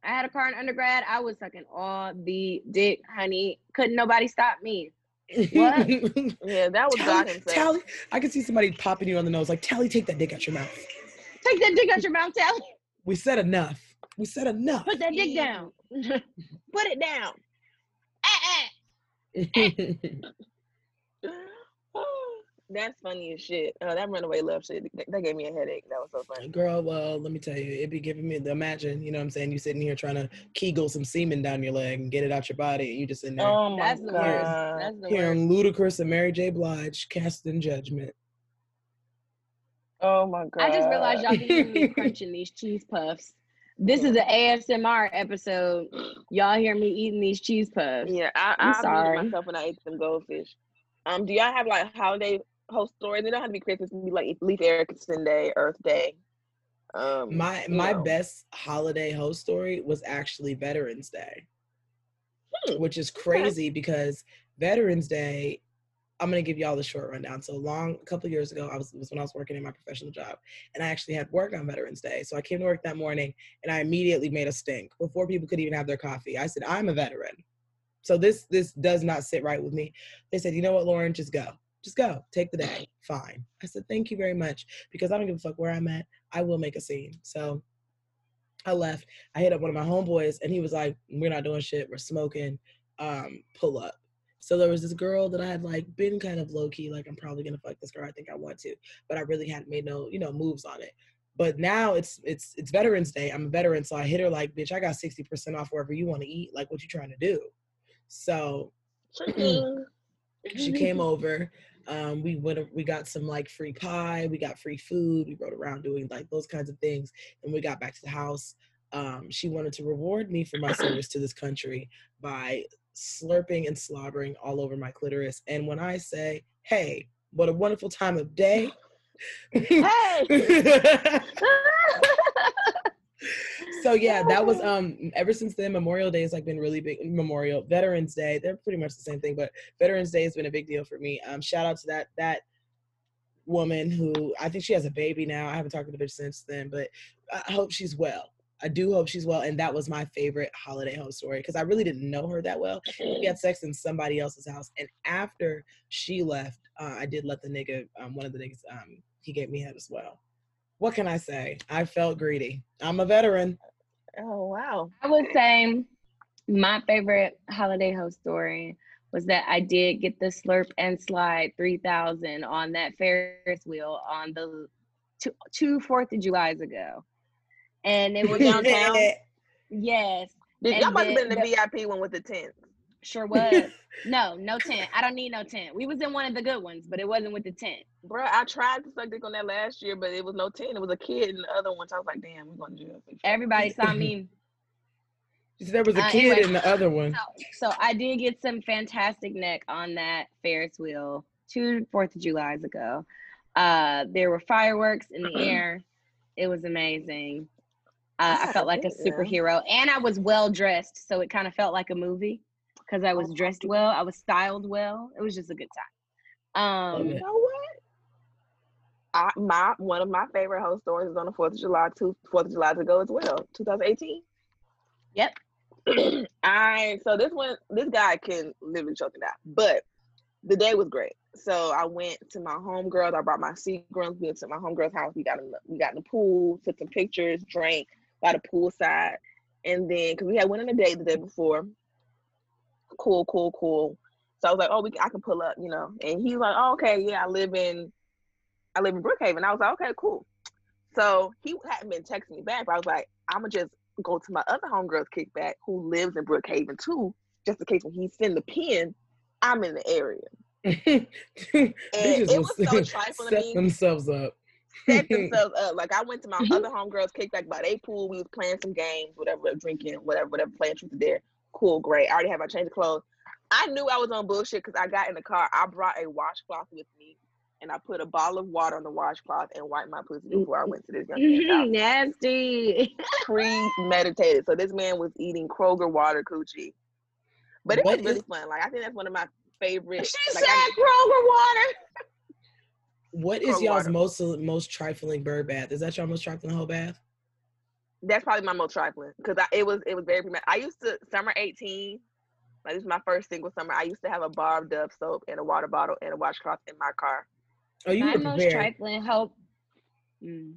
I had a car in undergrad. I was sucking all the dick, honey. Couldn't nobody stop me. What? Yeah, that was God himself. Tally, I could see somebody popping you on the nose, like, Tally, take that dick out your mouth. Take that dick out your mouth, Tally. We said enough. We said enough. Put that dick down. Put it down. Ah, ah. Ah. That's funny as shit. Oh, that Runaway Love shit, that gave me a headache. That was so funny. Girl, well, let me tell you, it'd be giving me the imagine, you know what I'm saying? You sitting here trying to Kegel some semen down your leg and get it out your body, and you just in there. Oh, my That's God. The worst. That's the Hearing worst. Ludacris and Mary J. Blige casting judgment. Oh, my God. I just realized y'all can hear me crunching these cheese puffs. This is an A S M R episode. Y'all hear me eating these cheese puffs. Yeah, I, I'm I sorry. myself when I ate some goldfish. Um, do y'all have, like, holiday... whole story? They don't have to be Christmas. It be like Leif Erikson Day, Earth Day. Um, my my know. best holiday ho story was actually Veterans Day, hmm. which is crazy okay. because Veterans Day. I'm gonna give y'all the short rundown. So long, a couple of years ago, I was was when I was working in my professional job, and I actually had work on Veterans Day. So I came to work that morning, and I immediately made a stink before people could even have their coffee. I said, "I'm a veteran, so this this does not sit right with me." They said, "You know what, Lauren, just go." Just go, take the day, fine. I said, thank you very much, because I don't give a fuck where I'm at. I will make a scene. So I left. I hit up one of my homeboys, and he was like, we're not doing shit. We're smoking. Um, pull up. So there was this girl that I had, like, been kind of low-key, like, I'm probably going to fuck this girl. I think I want to. But I really hadn't made no, you know, moves on it. But now it's it's it's Veterans Day. I'm a veteran, so I hit her like, bitch, I got sixty percent off wherever you want to eat. Like, what you trying to do? So she came over. Um, we went, we got some, like, free pie, we got free food, we rode around doing, like, those kinds of things, and we got back to the house, Um, she wanted to reward me for my service to this country by slurping and slobbering all over my clitoris. And when I say, hey, what a wonderful time of day. Hey! So yeah, that was um ever since then. Memorial Day has like been really big. Memorial, Veterans Day, they're pretty much the same thing, but Veterans Day has been a big deal for me. Um shout out to that that woman who, I think she has a baby now. I haven't talked to the bitch since then, but I hope she's well. I do hope she's well. And that was my favorite holiday home story because I really didn't know her that well. We had sex in somebody else's house, and after she left, uh, I did let the nigga, um, one of the niggas, um, he gave me head as well. What can I say? I felt greedy. I'm a veteran. Oh, wow. I would say my favorite holiday host story was that I did get the slurp and slide three thousand on that Ferris wheel on the two, two fourth of Julys ago. And then we're downtown. Yes. Y'all must have been in the V I P one with the tent. Sure was. No, no tent. I don't need no tent. We was in one of the good ones, but it wasn't with the tent. Bro, I tried to suck dick on that last year, but it was no tent. It was a kid in the other one. So I was like, damn, we're going to jail. Everybody saw me. There was a uh, kid anyway, in the other one. So, so I did get some fantastic neck on that Ferris wheel two fourth of Julys ago. Uh, there were fireworks in the air. It was amazing. Uh, I felt like a superhero. And I was well-dressed, so it kind of felt like a movie. Because I was dressed well, I was styled well. It was just a good time. Um, you know what? I, my one of my favorite host stories is on the Fourth of July, two Fourth of July ago as well, twenty eighteen. Yep. I so this one, this guy can literally choke it out, but the day was great. So I went to my homegirls. I brought my Seagrams. We went to my homegirl's house. We got in the, we got in the pool, took some pictures, drank by the poolside, and then because we had went on a date the day before. Cool, cool, cool. So I was like, oh, we, I can pull up, you know. And he's like, oh, okay, yeah, I live in, I live in Brookhaven. I was like, okay, cool. So he hadn't been texting me back, but I was like, I'm gonna just go to my other homegirl's kickback who lives in Brookhaven too, just in case when he send the pin, I'm in the area. And it was so trifling. Set themselves up. Set themselves up. Like I went to my other homegirl's kickback by their pool. We was playing some games, whatever, drinking, whatever, whatever, playing truth or dare. Cool, great. I already had my change of clothes. I knew I was on bullshit because I got in the car. I brought a washcloth with me, and I put a bottle of water on the washcloth and wiped my pussy before I went to this young man's house. Nasty. Premeditated. So this man was eating Kroger water coochie. But it what was really is- fun. Like, I think that's one of my favorite. She like, said I- Kroger water. What is Kroger y'all's water. most most trifling bird bath? Is that y'all most trifling whole bath? That's probably my most trifling because it was it was very premeditated. I used to summer eighteen, like this was my first single summer. I used to have a bar of Dove soap and a water bottle and a washcloth in my car. Oh, you my were most trifling hope. Mm.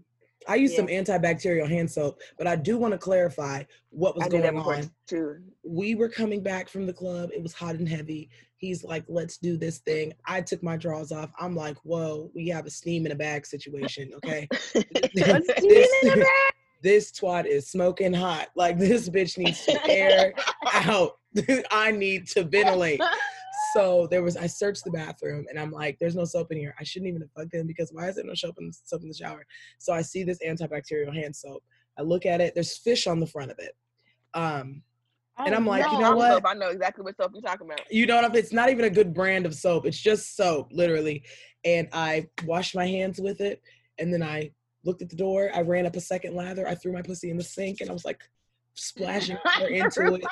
I used yeah. some antibacterial hand soap, but I do want to clarify what was I going on. Too. We were coming back from the club. It was hot and heavy. He's like, let's do this thing. I took my drawers off. I'm like, whoa, we have a steam in a bag situation, okay? Steam in a bag. This twat is smoking hot. Like, this bitch needs to air out. I need to ventilate. So there was, I searched the bathroom and I'm like, there's no soap in here. I shouldn't even have fucked in because why is there no soap in, soap in the shower? So I see this antibacterial hand soap. I look at it. There's fish on the front of it. Um, and I'm like, no, you know I'm what? Soap. I know exactly what soap you're talking about. You know, it's not even a good brand of soap. It's just soap, literally. And I washed my hands with it. And then I looked at the door. I ran up a second lather. I threw my pussy in the sink, and I was like splashing her into it.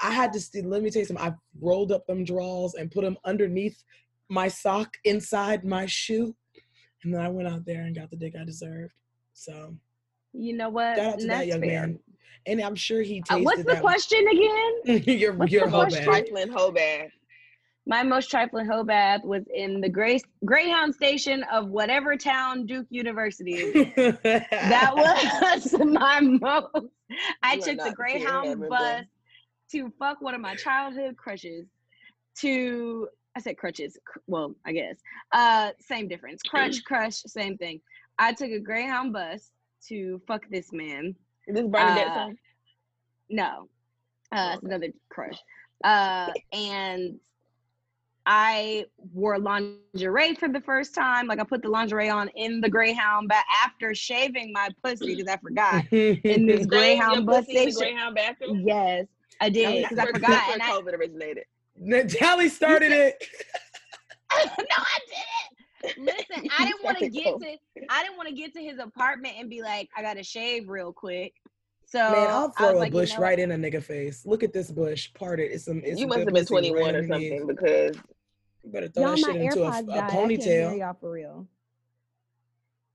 I had to st- let me tell you something. I rolled up them drawers and put them underneath my sock inside my shoe, and then I went out there and got the dick I deserved. So, you know what? Shout out to That's that young fair. man, and I'm sure he tasted uh, what's the that question one. Again? Your what's your the most trifling hoe bath. My most trifling hoe bath was in the Grace, Greyhound station of whatever town Duke University is. That was my most. I you took the Greyhound bus to fuck one of my childhood crushes. To, I said crutches. Well, I guess. Uh, same difference. Crunch, crush, same thing. I took a Greyhound bus to fuck this man. Is this Bernadette uh, song? No. Uh, oh, okay. It's another crush. Uh, and I wore lingerie for the first time. Like, I put the lingerie on in the Greyhound, but after shaving my pussy, because I forgot, in this Greyhound bus station. Greyhound bathroom? Yes, I did, because I forgot. That's where COVID I, originated. Natalie started it. No, I didn't. Listen, I didn't want to get to. I didn't want to get to his apartment and be like, I gotta shave real quick. So man, I'll throw a like, bush you know, right in a nigga face. Look at this bush parted. It's some. It's you must have been twenty-one right or something because you better throw that shit into a, a ponytail. Y'all for real.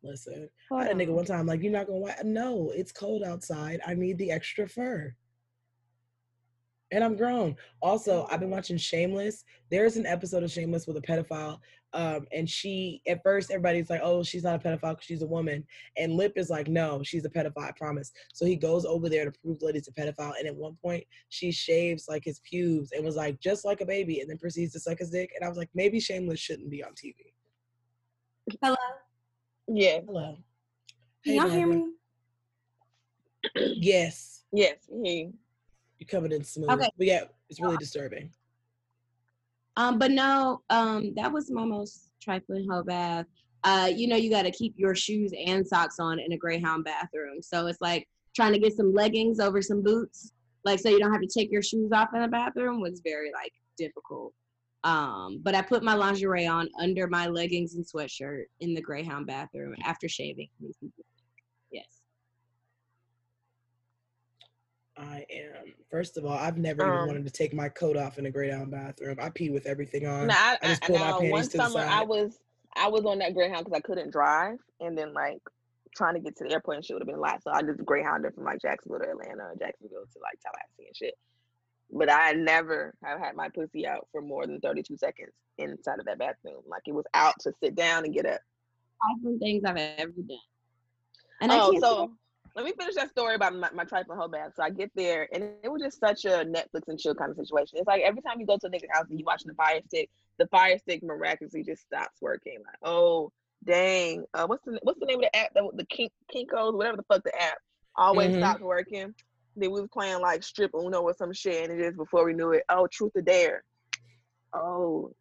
Listen, Hold I had on. a nigga one time like, you're not gonna. Wa-? No, it's cold outside. I need the extra fur. And I'm grown. Also, I've been watching Shameless. There's an episode of Shameless with a pedophile. Um, and she, at first, everybody's like, oh, she's not a pedophile because she's a woman. And Lip is like, no, she's a pedophile, I promise. So he goes over there to prove the lady's a pedophile. And at one point, she shaves, like, his pubes and was like, just like a baby, and then proceeds to suck his dick. And I was like, maybe Shameless shouldn't be on T V. Hello? Yeah. Hello. Can hey, y'all hear me? Yes. Yes, he. Coming in smooth, okay. But yeah, it's really disturbing. Um, but no, um, that was my most trifling hoe bath. Uh, you know, you got to keep your shoes and socks on in a Greyhound bathroom, so it's like trying to get some leggings over some boots, like so you don't have to take your shoes off in the bathroom was very like difficult. Um, but I put my lingerie on under my leggings and sweatshirt in the Greyhound bathroom after shaving. Yes. I am. First of all, I've never um, even wanted to take my coat off in a Greyhound bathroom. I pee with everything on. No, I, I just pull I, my no, panties one to the summer, side. I was, I was on that Greyhound because I couldn't drive, and then like trying to get to the airport and shit would have been a lot. So I just Greyhounded from like Jacksonville to Atlanta, and Jacksonville to like Tallahassee and shit. But I never have had my pussy out for more than thirty-two seconds inside of that bathroom. Like it was out to sit down and get up. Awesome things I've ever done. And oh, I can't so. Say- Let me finish that story about my, my trifling hoe bath. So I get there, and it was just such a Netflix and chill kind of situation. It's like every time you go to a nigga's house and you watching the Fire Stick, the Fire Stick miraculously just stops working. Like, oh dang, uh, what's the what's the name of the app? The, the Kink, Kinkos, whatever the fuck the app, always mm-hmm. stops working. Then we was playing like Strip Uno or some shit, and it is before we knew it. Oh, Truth or Dare. Oh,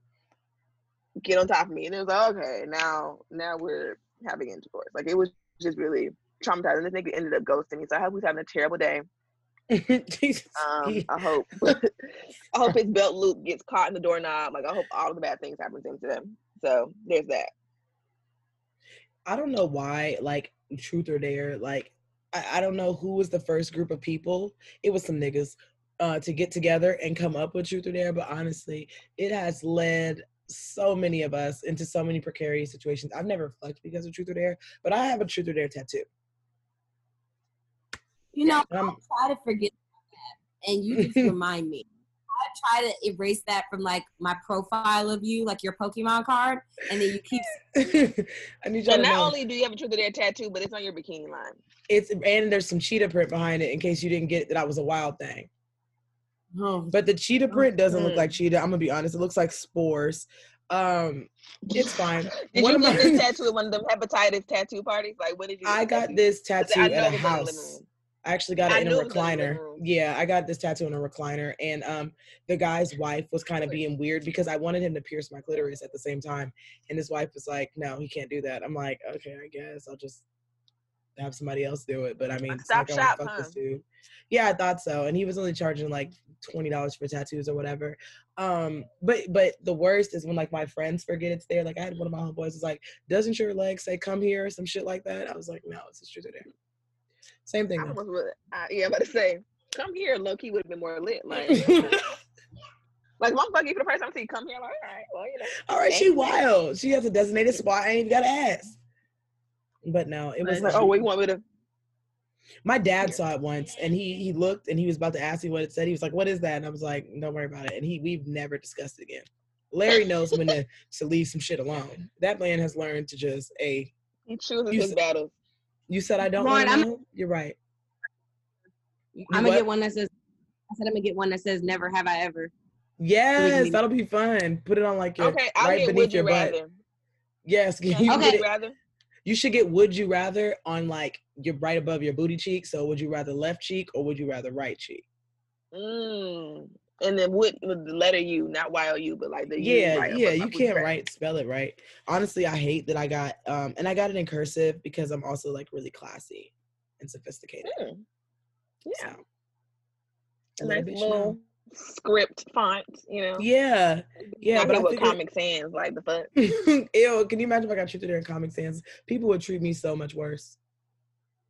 get on top of me, and it was like, okay, now now we're having intercourse. Like it was just really traumatized, and this nigga ended up ghosting me. So I hope he's having a terrible day. um, I hope I hope his belt loop gets caught in the doorknob. Like I hope all of the bad things happen to him today. So there's that. I don't know why, like Truth or Dare, like I, I don't know who was the first group of people. It was some niggas uh, to get together and come up with Truth or Dare, but honestly, it has led so many of us into so many precarious situations. I've never fucked because of Truth or Dare, but I have a Truth or Dare tattoo. You know, I try to forget that, and you just remind me. I try to erase that from, like, my profile of you, like your Pokemon card, and then you keep... I need y'all so to not know. Only do you have a Truth or Dare tattoo, but it's on your bikini line. It's and there's some cheetah print behind it in case you didn't get that I was a wild thing. Oh. But the cheetah print doesn't mm. look like cheetah. I'm going to be honest. It looks like spores. Um, it's fine. Did one you get my... this tattoo at one of them hepatitis tattoo parties? Like, when did you... I got tattoo? This tattoo at a house. I actually got it I in a recliner. Yeah, I got this tattoo in a recliner. And um, the guy's wife was kind of being weird because I wanted him to pierce my clitoris at the same time. And his wife was like, no, he can't do that. I'm like, okay, I guess I'll just have somebody else do it. But I mean, it's like, I want to fuck this dude. Yeah, I thought so. And he was only charging like twenty dollars for tattoos or whatever. Um, but but the worst is when like my friends forget it's there. Like I had one of my homeboys was like, doesn't your leg say come here or some shit like that? I was like, no, it's just Truth or Dare. Same thing. I was, uh, yeah, I'm about to say, come here, low key would have been more lit. Like, like motherfucker, for the person I'm seeing, come here. Like, all right, well, you know. All right, she wild. She has a designated spot. I ain't got to ask. But no, it was like, oh, what you want me to? My dad saw it once, and he he looked, and he was about to ask me what it said. He was like, "What is that?" And I was like, "Don't worry about it." And he we've never discussed it again. Larry knows when to to leave some shit alone. That man has learned to just a. He chooses his battles. You said I don't want to. You're right. You I'm gonna what? get one that says. I said I'm gonna get one that says "Never have I ever." Yes, that'll be fun. Put it on like your okay, I'll right get beneath would your you butt. Rather. Yes, yeah, you okay. Rather. You should get "Would you rather" on like your right above your booty cheek. So, would you rather left cheek or would you rather right cheek? Mm, and then with, with the letter U, not Y O U, but like the yeah, U. Right yeah, you can't right. write, spell it right. Honestly, I hate that I got, um, and I got it in cursive because I'm also like really classy and sophisticated. Mm. Yeah. So, nice little script font, you know? Yeah. Yeah. Like but I with Comic Sans, like the fuck. Ew, can you imagine if I got treated there in Comic Sans? People would treat me so much worse.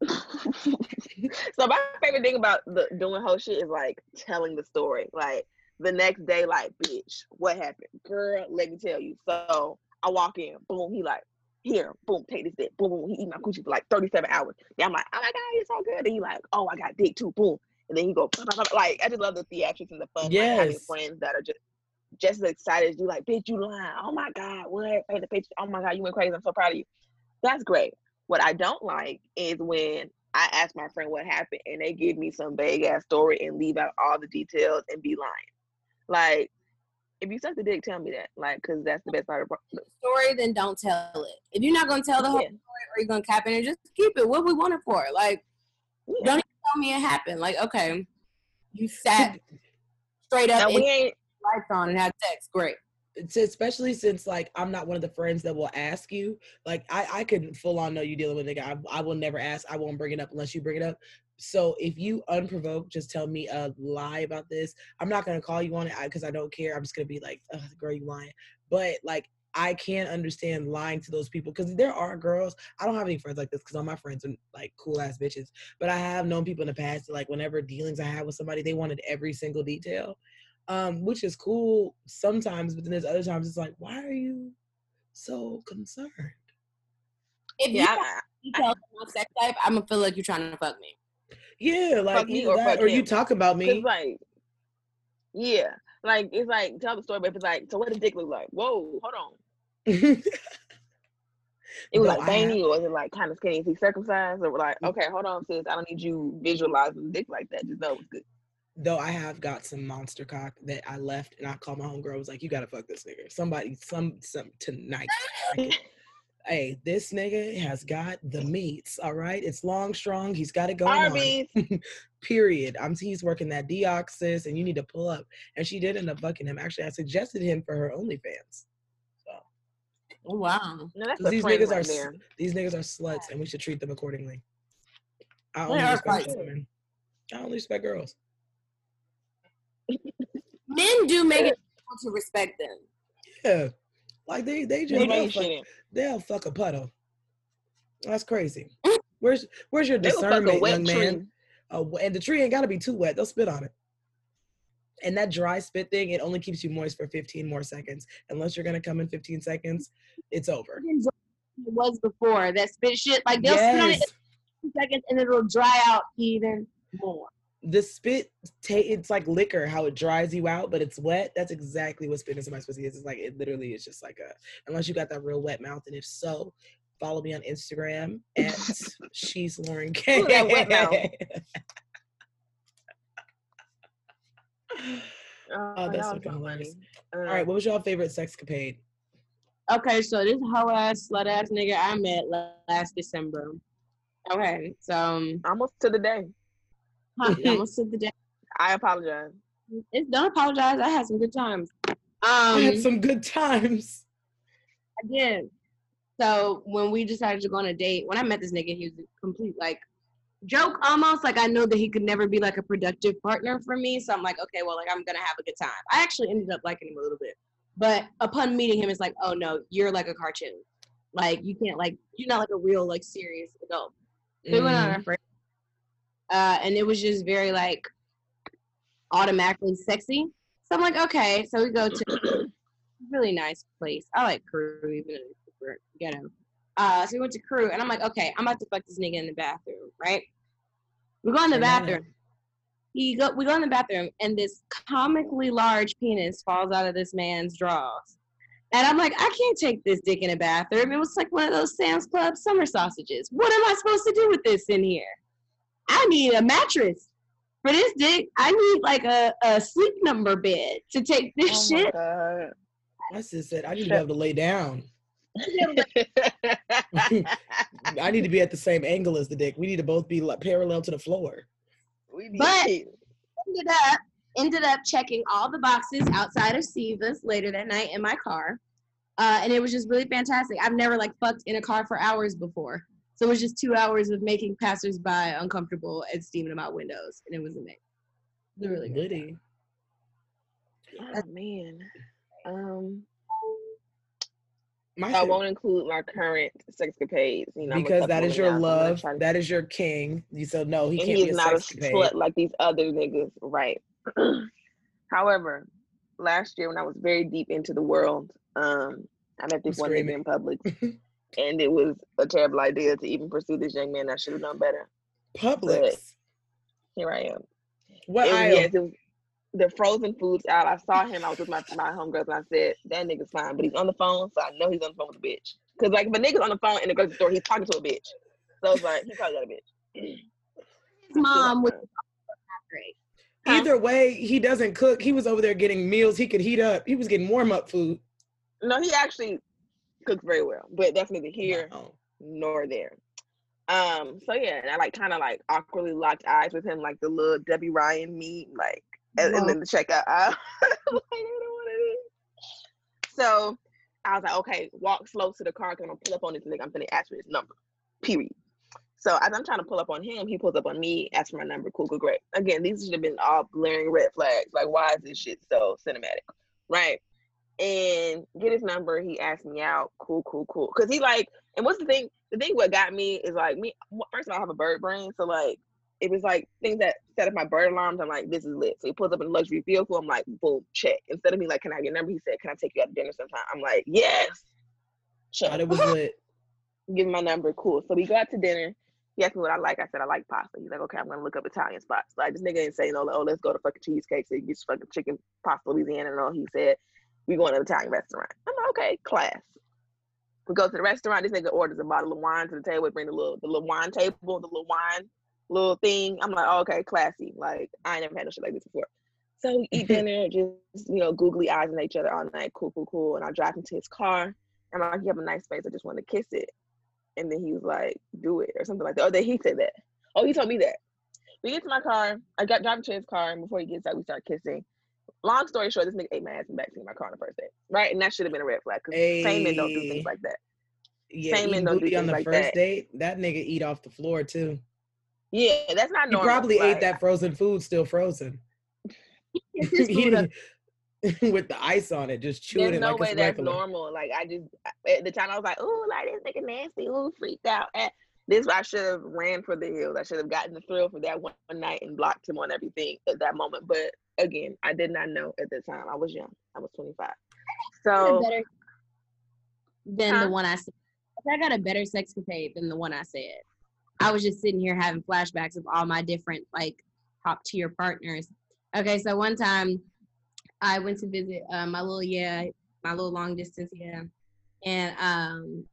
So my favorite thing about the doing whole shit is like telling the story. Like the next day, like, bitch, what happened? Girl, let me tell you. So I walk in, boom, he like, here, boom, take this dick, boom, boom, he eat my coochie for like thirty-seven hours. Then I'm like, oh my God, it's so good. And he like, oh, I got dick too, boom. And then he go, blah, blah, blah. Like, I just love the theatrics and the fun. Yes. Like having friends that are just just as excited as you, like, bitch, you lying. Oh my God, what? Paint the picture. Oh my God, you went crazy. I'm so proud of you. That's great. What I don't like is when I ask my friend what happened and they give me some vague ass story and leave out all the details and be lying. Like, if you suck the dick, tell me that. Like, cause that's the best part of the story. Then don't tell it. If you're not gonna tell the whole yeah. story or you're gonna cap in it, just keep it. What we want it for? Like, yeah. don't even tell me it happened. Like, okay, you sat straight up and lights on and had sex. Great. It's especially since like I'm not one of the friends that will ask you. Like I, I couldn't full on know you dealing with a nigga. I, I will never ask. I won't bring it up unless you bring it up. So if you unprovoked just tell me a lie about this, I'm not gonna call you on it because I, I don't care. I'm just gonna be like, oh, girl, you lying. But like I can't understand lying to those people because there are girls. I don't have any friends like this because all my friends are like cool ass bitches. But I have known people in the past that, like whenever dealings I had with somebody, they wanted every single detail. Um, which is cool sometimes, but then there's other times it's like, why are you so concerned? If yeah, you tell my sex life, I'm gonna feel like you're trying to fuck me. Yeah, like fuck me or, that, fuck or you talk about me. Like, yeah, like it's like tell the story, but if it's like, so what does dick look like? Whoa, hold on. It was no, like veiny, or is it like kind of skinny? Is he circumcised? Or like, okay, hold on, sis, I don't need you visualizing dick like that. Just know it's good. Though I have got some monster cock that I left and I called my homegirl. I was like, you gotta fuck this nigga. Somebody, some, some, tonight. Like, hey, this nigga has got the meats, all right? It's long, strong. He's got it going Arby's. On. Period. I'm, he's working that deoxys and you need to pull up. And she did end up fucking him. Actually, I suggested him for her OnlyFans. So. Oh, wow. No, that's these, niggas right are, there. These niggas are sluts and we should treat them accordingly. I only respect women. I only respect girls. Men do make it difficult to respect them. Yeah, like they they just they fuck, they'll fuck a puddle. That's crazy. Where's where's your discernment, young tree. Man? Uh, and the tree ain't gotta be too wet. They'll spit on it. And that dry spit thing, it only keeps you moist for fifteen more seconds. Unless you're gonna come in fifteen seconds, it's over. It was before that spit shit. Like they'll yes. spit on it in seconds and it'll dry out even more. The spit, ta- it's like liquor, how it dries you out, but it's wet. That's exactly what spit in somebody's pussy is. It's like, it literally is just like a, unless you got that real wet mouth. And if so, follow me on Instagram at She's Lauren K. Ooh, that wet mouth. Oh, that's so hilarious. Uh, All right, what was your favorite sexcapade? Okay, so this hoe ass, slut ass nigga I met last December. Okay, so. Um, Almost to the day. I apologize. It's, don't apologize. I had some good times. Um, I had some good times. I did. So when we decided to go on a date, when I met this nigga, he was a complete like joke almost. Like I knew that he could never be like a productive partner for me. So I'm like, okay, well, like I'm gonna have a good time. I actually ended up liking him a little bit, but upon meeting him, it's like, oh no, you're like a cartoon. Like you can't like you're not like a real like serious adult. So mm. We went on our first. Uh, and it was just very, like, automatically sexy. So I'm like, okay. So we go to a really nice place. I like Crew, even though it's super ghetto. Uh, so we went to Crew, and I'm like, okay, I'm about to fuck this nigga in the bathroom, right? We go in the bathroom. He go, we go in the bathroom, and this comically large penis falls out of this man's drawers. And I'm like, I can't take this dick in a bathroom. It was like one of those Sam's Club summer sausages. What am I supposed to do with this in here? I need a mattress for this dick. I need like a, a sleep number bed to take this oh shit. My God. I just said I need to have to lay down. I need to be at the same angle as the dick. We need to both be like parallel to the floor. We need but to. Ended up Ended up checking all the boxes outside of Sivas later that night in my car. Uh, and it was just really fantastic. I've never like fucked in a car for hours before. So it was just two hours of making passersby uncomfortable and steaming them out windows. And it was amazing. It was really good. Oh, man. Um, I won't include my current sexcapades, you know, because that is your love. To... That is your king. You said no, he and can't he's be a not sexcapade. A slut like these other niggas, right? However, last year when I was very deep into the world, um, I met this I'm one nigga in public, and it was a terrible idea to even pursue this young man. I should have known better. Publix. Here I am. What? It, I yes, it was, the frozen foods out. I saw him. I was with my, my homegirls, and I said, that nigga's fine, but he's on the phone, so I know he's on the phone with a bitch. Because, like, if a nigga's on the phone in the grocery store, he's talking to a bitch. So it's like, he probably got a bitch. His mom was not great. Huh? Either way, he doesn't cook. He was over there getting meals he could heat up. He was getting warm-up food. No, he actually cooks very well, but that's neither here wow. nor there. Um. So, yeah, and I, like, kind of, like, awkwardly locked eyes with him, like, the little Debbie Ryan meme, like, And, and then the checkout aisle. So I was like, okay, walk slow to the car because I'm going to pull up on this nigga. I'm going to ask for his number, period. So as I'm trying to pull up on him, he pulls up on me, asks for my number, cool, cool, great. Again, these should have been all blaring red flags. Like, why is this shit so cinematic? Right? And get his number. He asked me out, cool, cool, cool. Because he like, and what's the thing? The thing what got me is like, me. first of all, I have a bird brain, so like, it was like things that set up my bird alarms. I'm like, this is lit. So he pulls up in a luxury vehicle. I'm like, boom, check. Instead of me like, can I get a number? He said, can I take you out to dinner sometime? I'm like, yes. Check. It was lit. Give him my number. Cool. So we go out to dinner. He asked me what I like. I said, I like pasta. He's like, okay, I'm going to look up Italian spots. Like, this nigga ain't saying, no, oh, let's go to fucking Cheesecake. So you get fucking chicken pasta, Louisiana, and all. He said, we going to an Italian restaurant. I'm like, okay, class. We go to the restaurant. This nigga orders a bottle of wine to the table. We bring the little, the little wine table, the little wine. little thing. I'm like, oh, okay, classy. Like, I ain't never had no shit like this before. So we eat dinner, just, you know, googly eyes on each other all night, cool, cool, cool. And I drive into his car. I'm like, you have a nice face. I just want to kiss it. And then he was like, do it, or something like that. Oh, then he said that. Oh, he told me that. We get to my car. I got driving to his car, and before he gets out, we start kissing. Long story short, this nigga ate my ass and backseat in my car on the first day. Right? And that should have been a red flag, because hey. same men don't do things like that. Yeah, same men don't do things on the like first that. date, that nigga eat off the floor, too. Yeah, that's not normal. He probably like, ate that frozen food still frozen. Food with the ice on it, just chewing it no like way it's that's regular. normal. Like, I just, at the time, I was like, ooh, like, this nigga nasty, ooh, freaked out. And this, I should have ran for the hills. I should have gotten the thrill for that one night and blocked him on everything at that moment. But, again, I did not know at the time. I was young. I was twenty-five. So. Better than huh? the one I said. I got a better sexcapade than the one I said. I was just sitting here having flashbacks of all my different, like, top tier partners. Okay, so one time I went to visit uh, my little, yeah, my little long distance, yeah. And um,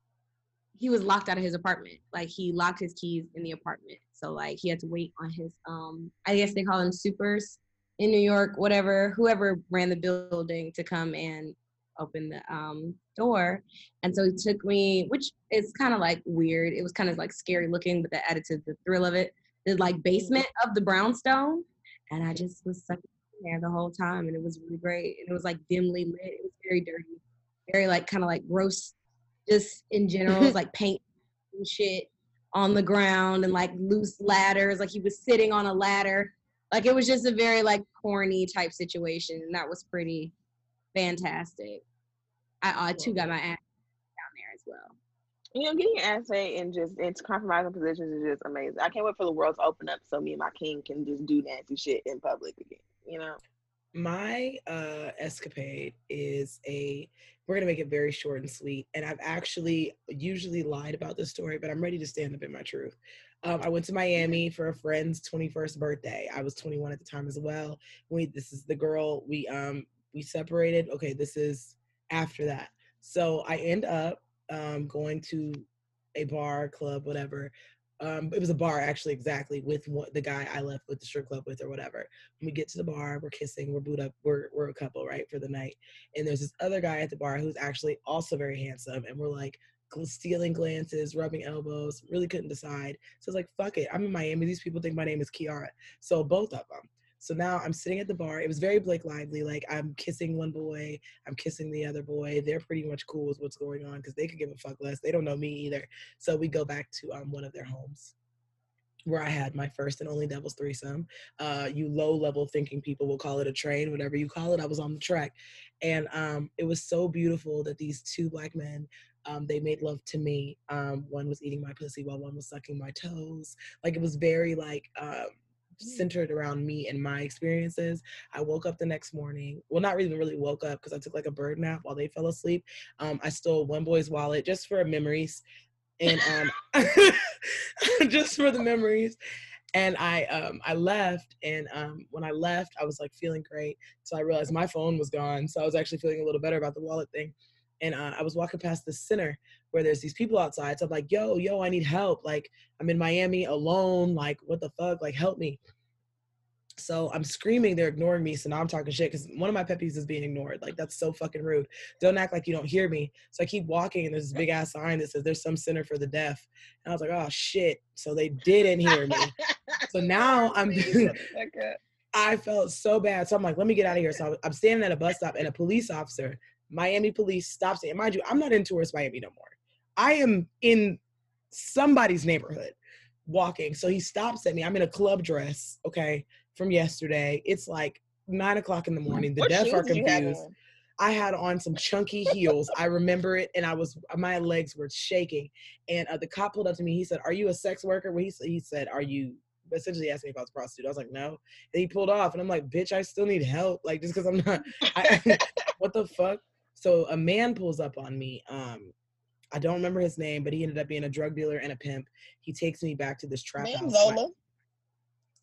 he was locked out of his apartment. Like, he locked his keys in the apartment. So, like, he had to wait on his, um, I guess they call them supers in New York, whatever, whoever ran the building to come and open the um door. And so he took me, which is kind of like weird, it was kind of like scary looking, but the attitude, the thrill of it, the like basement of the brownstone, and I just was sucking there the whole time, and it was really great, and it was like dimly lit, it was very dirty, very like kind of like gross, just in general. It was like paint and shit on the ground and like loose ladders, like he was sitting on a ladder, like it was just a very like corny type situation, and that was pretty fantastic. I uh, too got my ass down there as well. You know, getting your ass ate and just into compromising positions is just amazing. I can't wait for the world to open up so me and my king can just do nasty shit in public again. You know, my uh, escapade is a. We're gonna make it very short and sweet. And I've actually usually lied about this story, but I'm ready to stand up in my truth. Um, I went to Miami for a friend's twenty-first birthday. I was twenty-one at the time as well. We this is the girl we um we separated. Okay, this is. After that, so I end up um, going to a bar, club, whatever. Um, it was a bar, actually, exactly, with what, the guy I left with the strip club with or whatever. When we get to the bar, we're kissing, we're booed up, we're, we're a couple, right, for the night. And there's this other guy at the bar who's actually also very handsome, and we're like stealing glances, rubbing elbows, really couldn't decide. So I was like, fuck it, I'm in Miami. These people think my name is Kiara. So both of them. So now I'm sitting at the bar. It was very Blake Lively. Like, I'm kissing one boy, I'm kissing the other boy. They're pretty much cool with what's going on because they could give a fuck less. They don't know me either. So we go back to um, one of their homes, where I had my first and only devil's threesome. Uh, you low-level thinking people will call it a train, whatever you call it. I was on the track. And um, it was so beautiful that these two Black men, um, they made love to me. Um, one was eating my pussy while one was sucking my toes. Like, it was very, like, uh, centered around me and my experiences. I woke up the next morning. Well, not really, really woke up because I took, like, a bird nap while they fell asleep. Um, I stole one boy's wallet just for memories. And um, just for the memories. And I um, I left, and um, when I left, I was like feeling great. So I realized my phone was gone. So I was actually feeling a little better about the wallet thing. And uh, I was walking past the center where there's these people outside. So I'm like, yo, yo, I need help. Like, I'm in Miami alone. Like, what the fuck? Like, help me. So I'm screaming, they're ignoring me. So now I'm talking shit because one of my pet peeves is being ignored. Like, that's so fucking rude. Don't act like you don't hear me. So I keep walking, and there's this big ass sign that says there's some center for the deaf. And I was like, oh shit. So they didn't hear me. So now I'm I felt so bad. So I'm like, let me get out of here. So I'm standing at a bus stop, and a police officer, Miami police, stops me. And mind you, I'm not in tourist Miami no more. I am in somebody's neighborhood walking. So he stops at me. I'm in a club dress, okay, from yesterday. It's like nine o'clock in the morning. The deaf are confused. I had on some chunky heels. I remember it, and I was my legs were shaking. And uh, the cop pulled up to me. He said, "Are you a sex worker?" Well, he he said, "Are you?" Essentially asked me if I was a prostitute. I was like, "No." And he pulled off, and I'm like, "Bitch, I still need help. Like, just because I'm not, I, what the fuck?" So a man pulls up on me. Um, I don't remember his name, but he ended up being a drug dealer and a pimp. He takes me back to this trap Name house. Lola.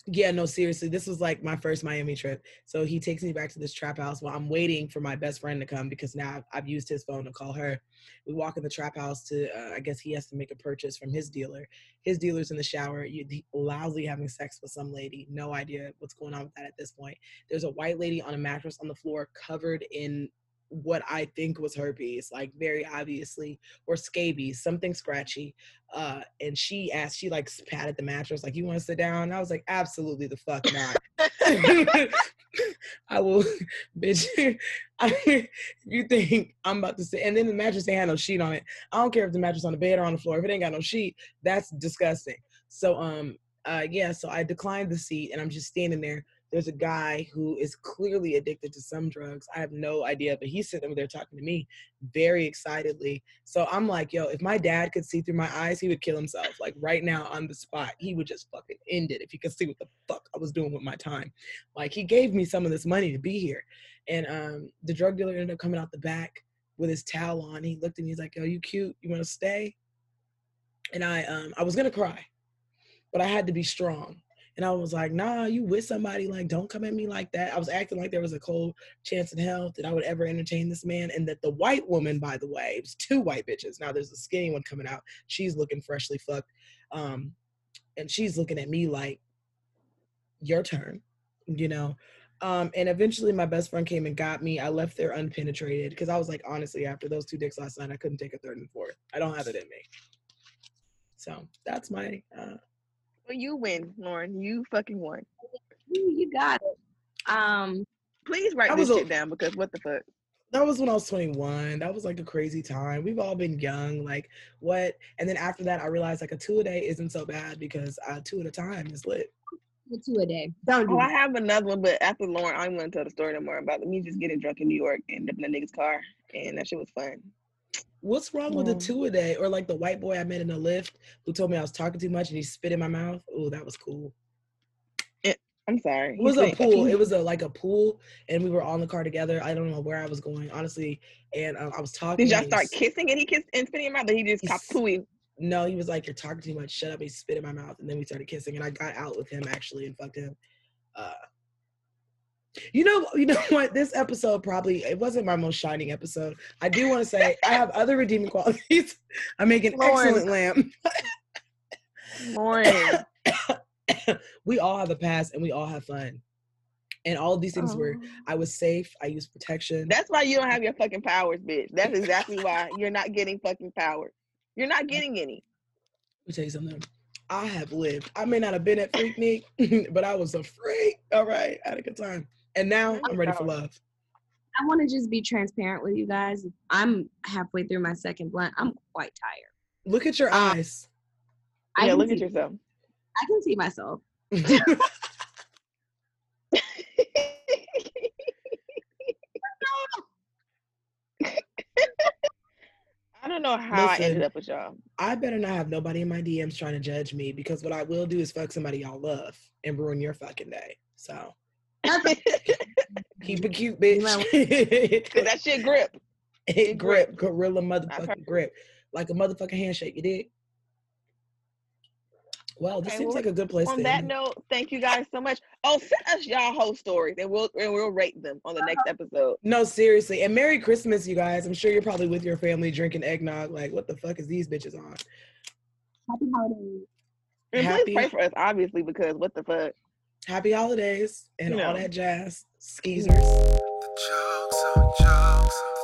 Yeah, no, seriously. This was like my first Miami trip. So he takes me back to this trap house while I'm waiting for my best friend to come because now I've, I've used his phone to call her. We walk in the trap house to, uh, I guess he has to make a purchase from his dealer. His dealer's in the shower, you, loudly having sex with some lady. No idea what's going on with that at this point. There's a white lady on a mattress on the floor covered in what I think was herpes, like very obviously, or scabies, something scratchy. Uh, and she asked, she like patted the mattress, like, you want to sit down? And I was like, absolutely the fuck not. I will, bitch, I, you think I'm about to sit, and then the mattress ain't had no sheet on it. I don't care if the mattress on the bed or on the floor, if it ain't got no sheet, that's disgusting. So, um, uh, yeah, so I declined the seat, and I'm just standing there. There's a guy who is clearly addicted to some drugs. I have no idea, but he's sitting over there talking to me very excitedly. So I'm like, yo, if my dad could see through my eyes, he would kill himself. Like right now on the spot, he would just fucking end it if he could see what the fuck I was doing with my time. Like he gave me some of this money to be here. And um, the drug dealer ended up coming out the back with his towel on. He looked at me, he's like, yo, you cute, you wanna stay? And I, um, I was gonna cry, but I had to be strong. And I was like, nah, you with somebody, like, don't come at me like that. I was acting like there was a cold chance in hell that I would ever entertain this man. And that the white woman, by the way, it was two white bitches. Now there's a skinny one coming out. She's looking freshly fucked. Um, and she's looking at me like, your turn, you know? Um, and eventually my best friend came and got me. I left there unpenetrated because I was like, honestly, after those two dicks last night, I couldn't take a third and fourth. I don't have it in me. So that's my... Uh, Well, you win, Lauren. You fucking won. You, you got it. Um, please write this a, shit down because what the fuck? That was when I was twenty-one. That was like a crazy time. We've all been young. Like, what? And then after that, I realized like a two-a-day isn't so bad because uh, two at a time is lit. Two-a-day. Don't do oh, I have another one, but after Lauren, I don't want to tell the story no more about me just getting drunk in New York and up in a nigga's car. And that shit was fun. What's wrong with the two-a-day? Or like the white boy I met in the lift who told me I was talking too much and he spit in my mouth. Oh, that was cool. It, I'm sorry. It was a pool. It was a like a pool, and we were all in the car together. I don't know where I was going, honestly. And um, I was talking. Did y'all start kissing? And he kissed and spit in my mouth. But he just copped pooey. No, he was like, "You're talking too much. Shut up." He spit in my mouth, and then we started kissing. And I got out with him actually and fucked him. Uh, You know, you know what? This episode probably, it wasn't my most shining episode. I do want to say I have other redeeming qualities. I make an Lauren. excellent lamb. Lauren. We all have a past and we all have fun. And all of these things oh. were, I was safe. I used protection. That's why you don't have your fucking powers, bitch. That's exactly why you're not getting fucking power. You're not getting any. Let me tell you something. I have lived. I may not have been at Freaknik, but I was a freak. All right. I had a good time. And now I'm ready for love. I want to just be transparent with you guys. I'm halfway through my second blunt. I'm quite tired. Look at your eyes. I yeah, look see, at yourself. I can see myself. I don't know how Listen, I ended up with y'all. I better not have nobody in my D Ms trying to judge me, because what I will do is fuck somebody y'all love and ruin your fucking day. So keep it cute, bitch. Cause that shit grip. It grip, gorilla motherfucking grip, like a motherfucking handshake. You dig? Well, this okay, seems well, like a good place. On to that end. note, thank you guys so much. Oh, send us y'all whole stories, and we'll and we'll rate them on the next episode. No, seriously, and Merry Christmas, you guys. I'm sure you're probably with your family drinking eggnog. Like, what the fuck is these bitches on? Happy holidays. And Happy, please pray for us, obviously, because what the fuck. Happy holidays and you know. all that jazz, skeezers. The jokes, the jokes.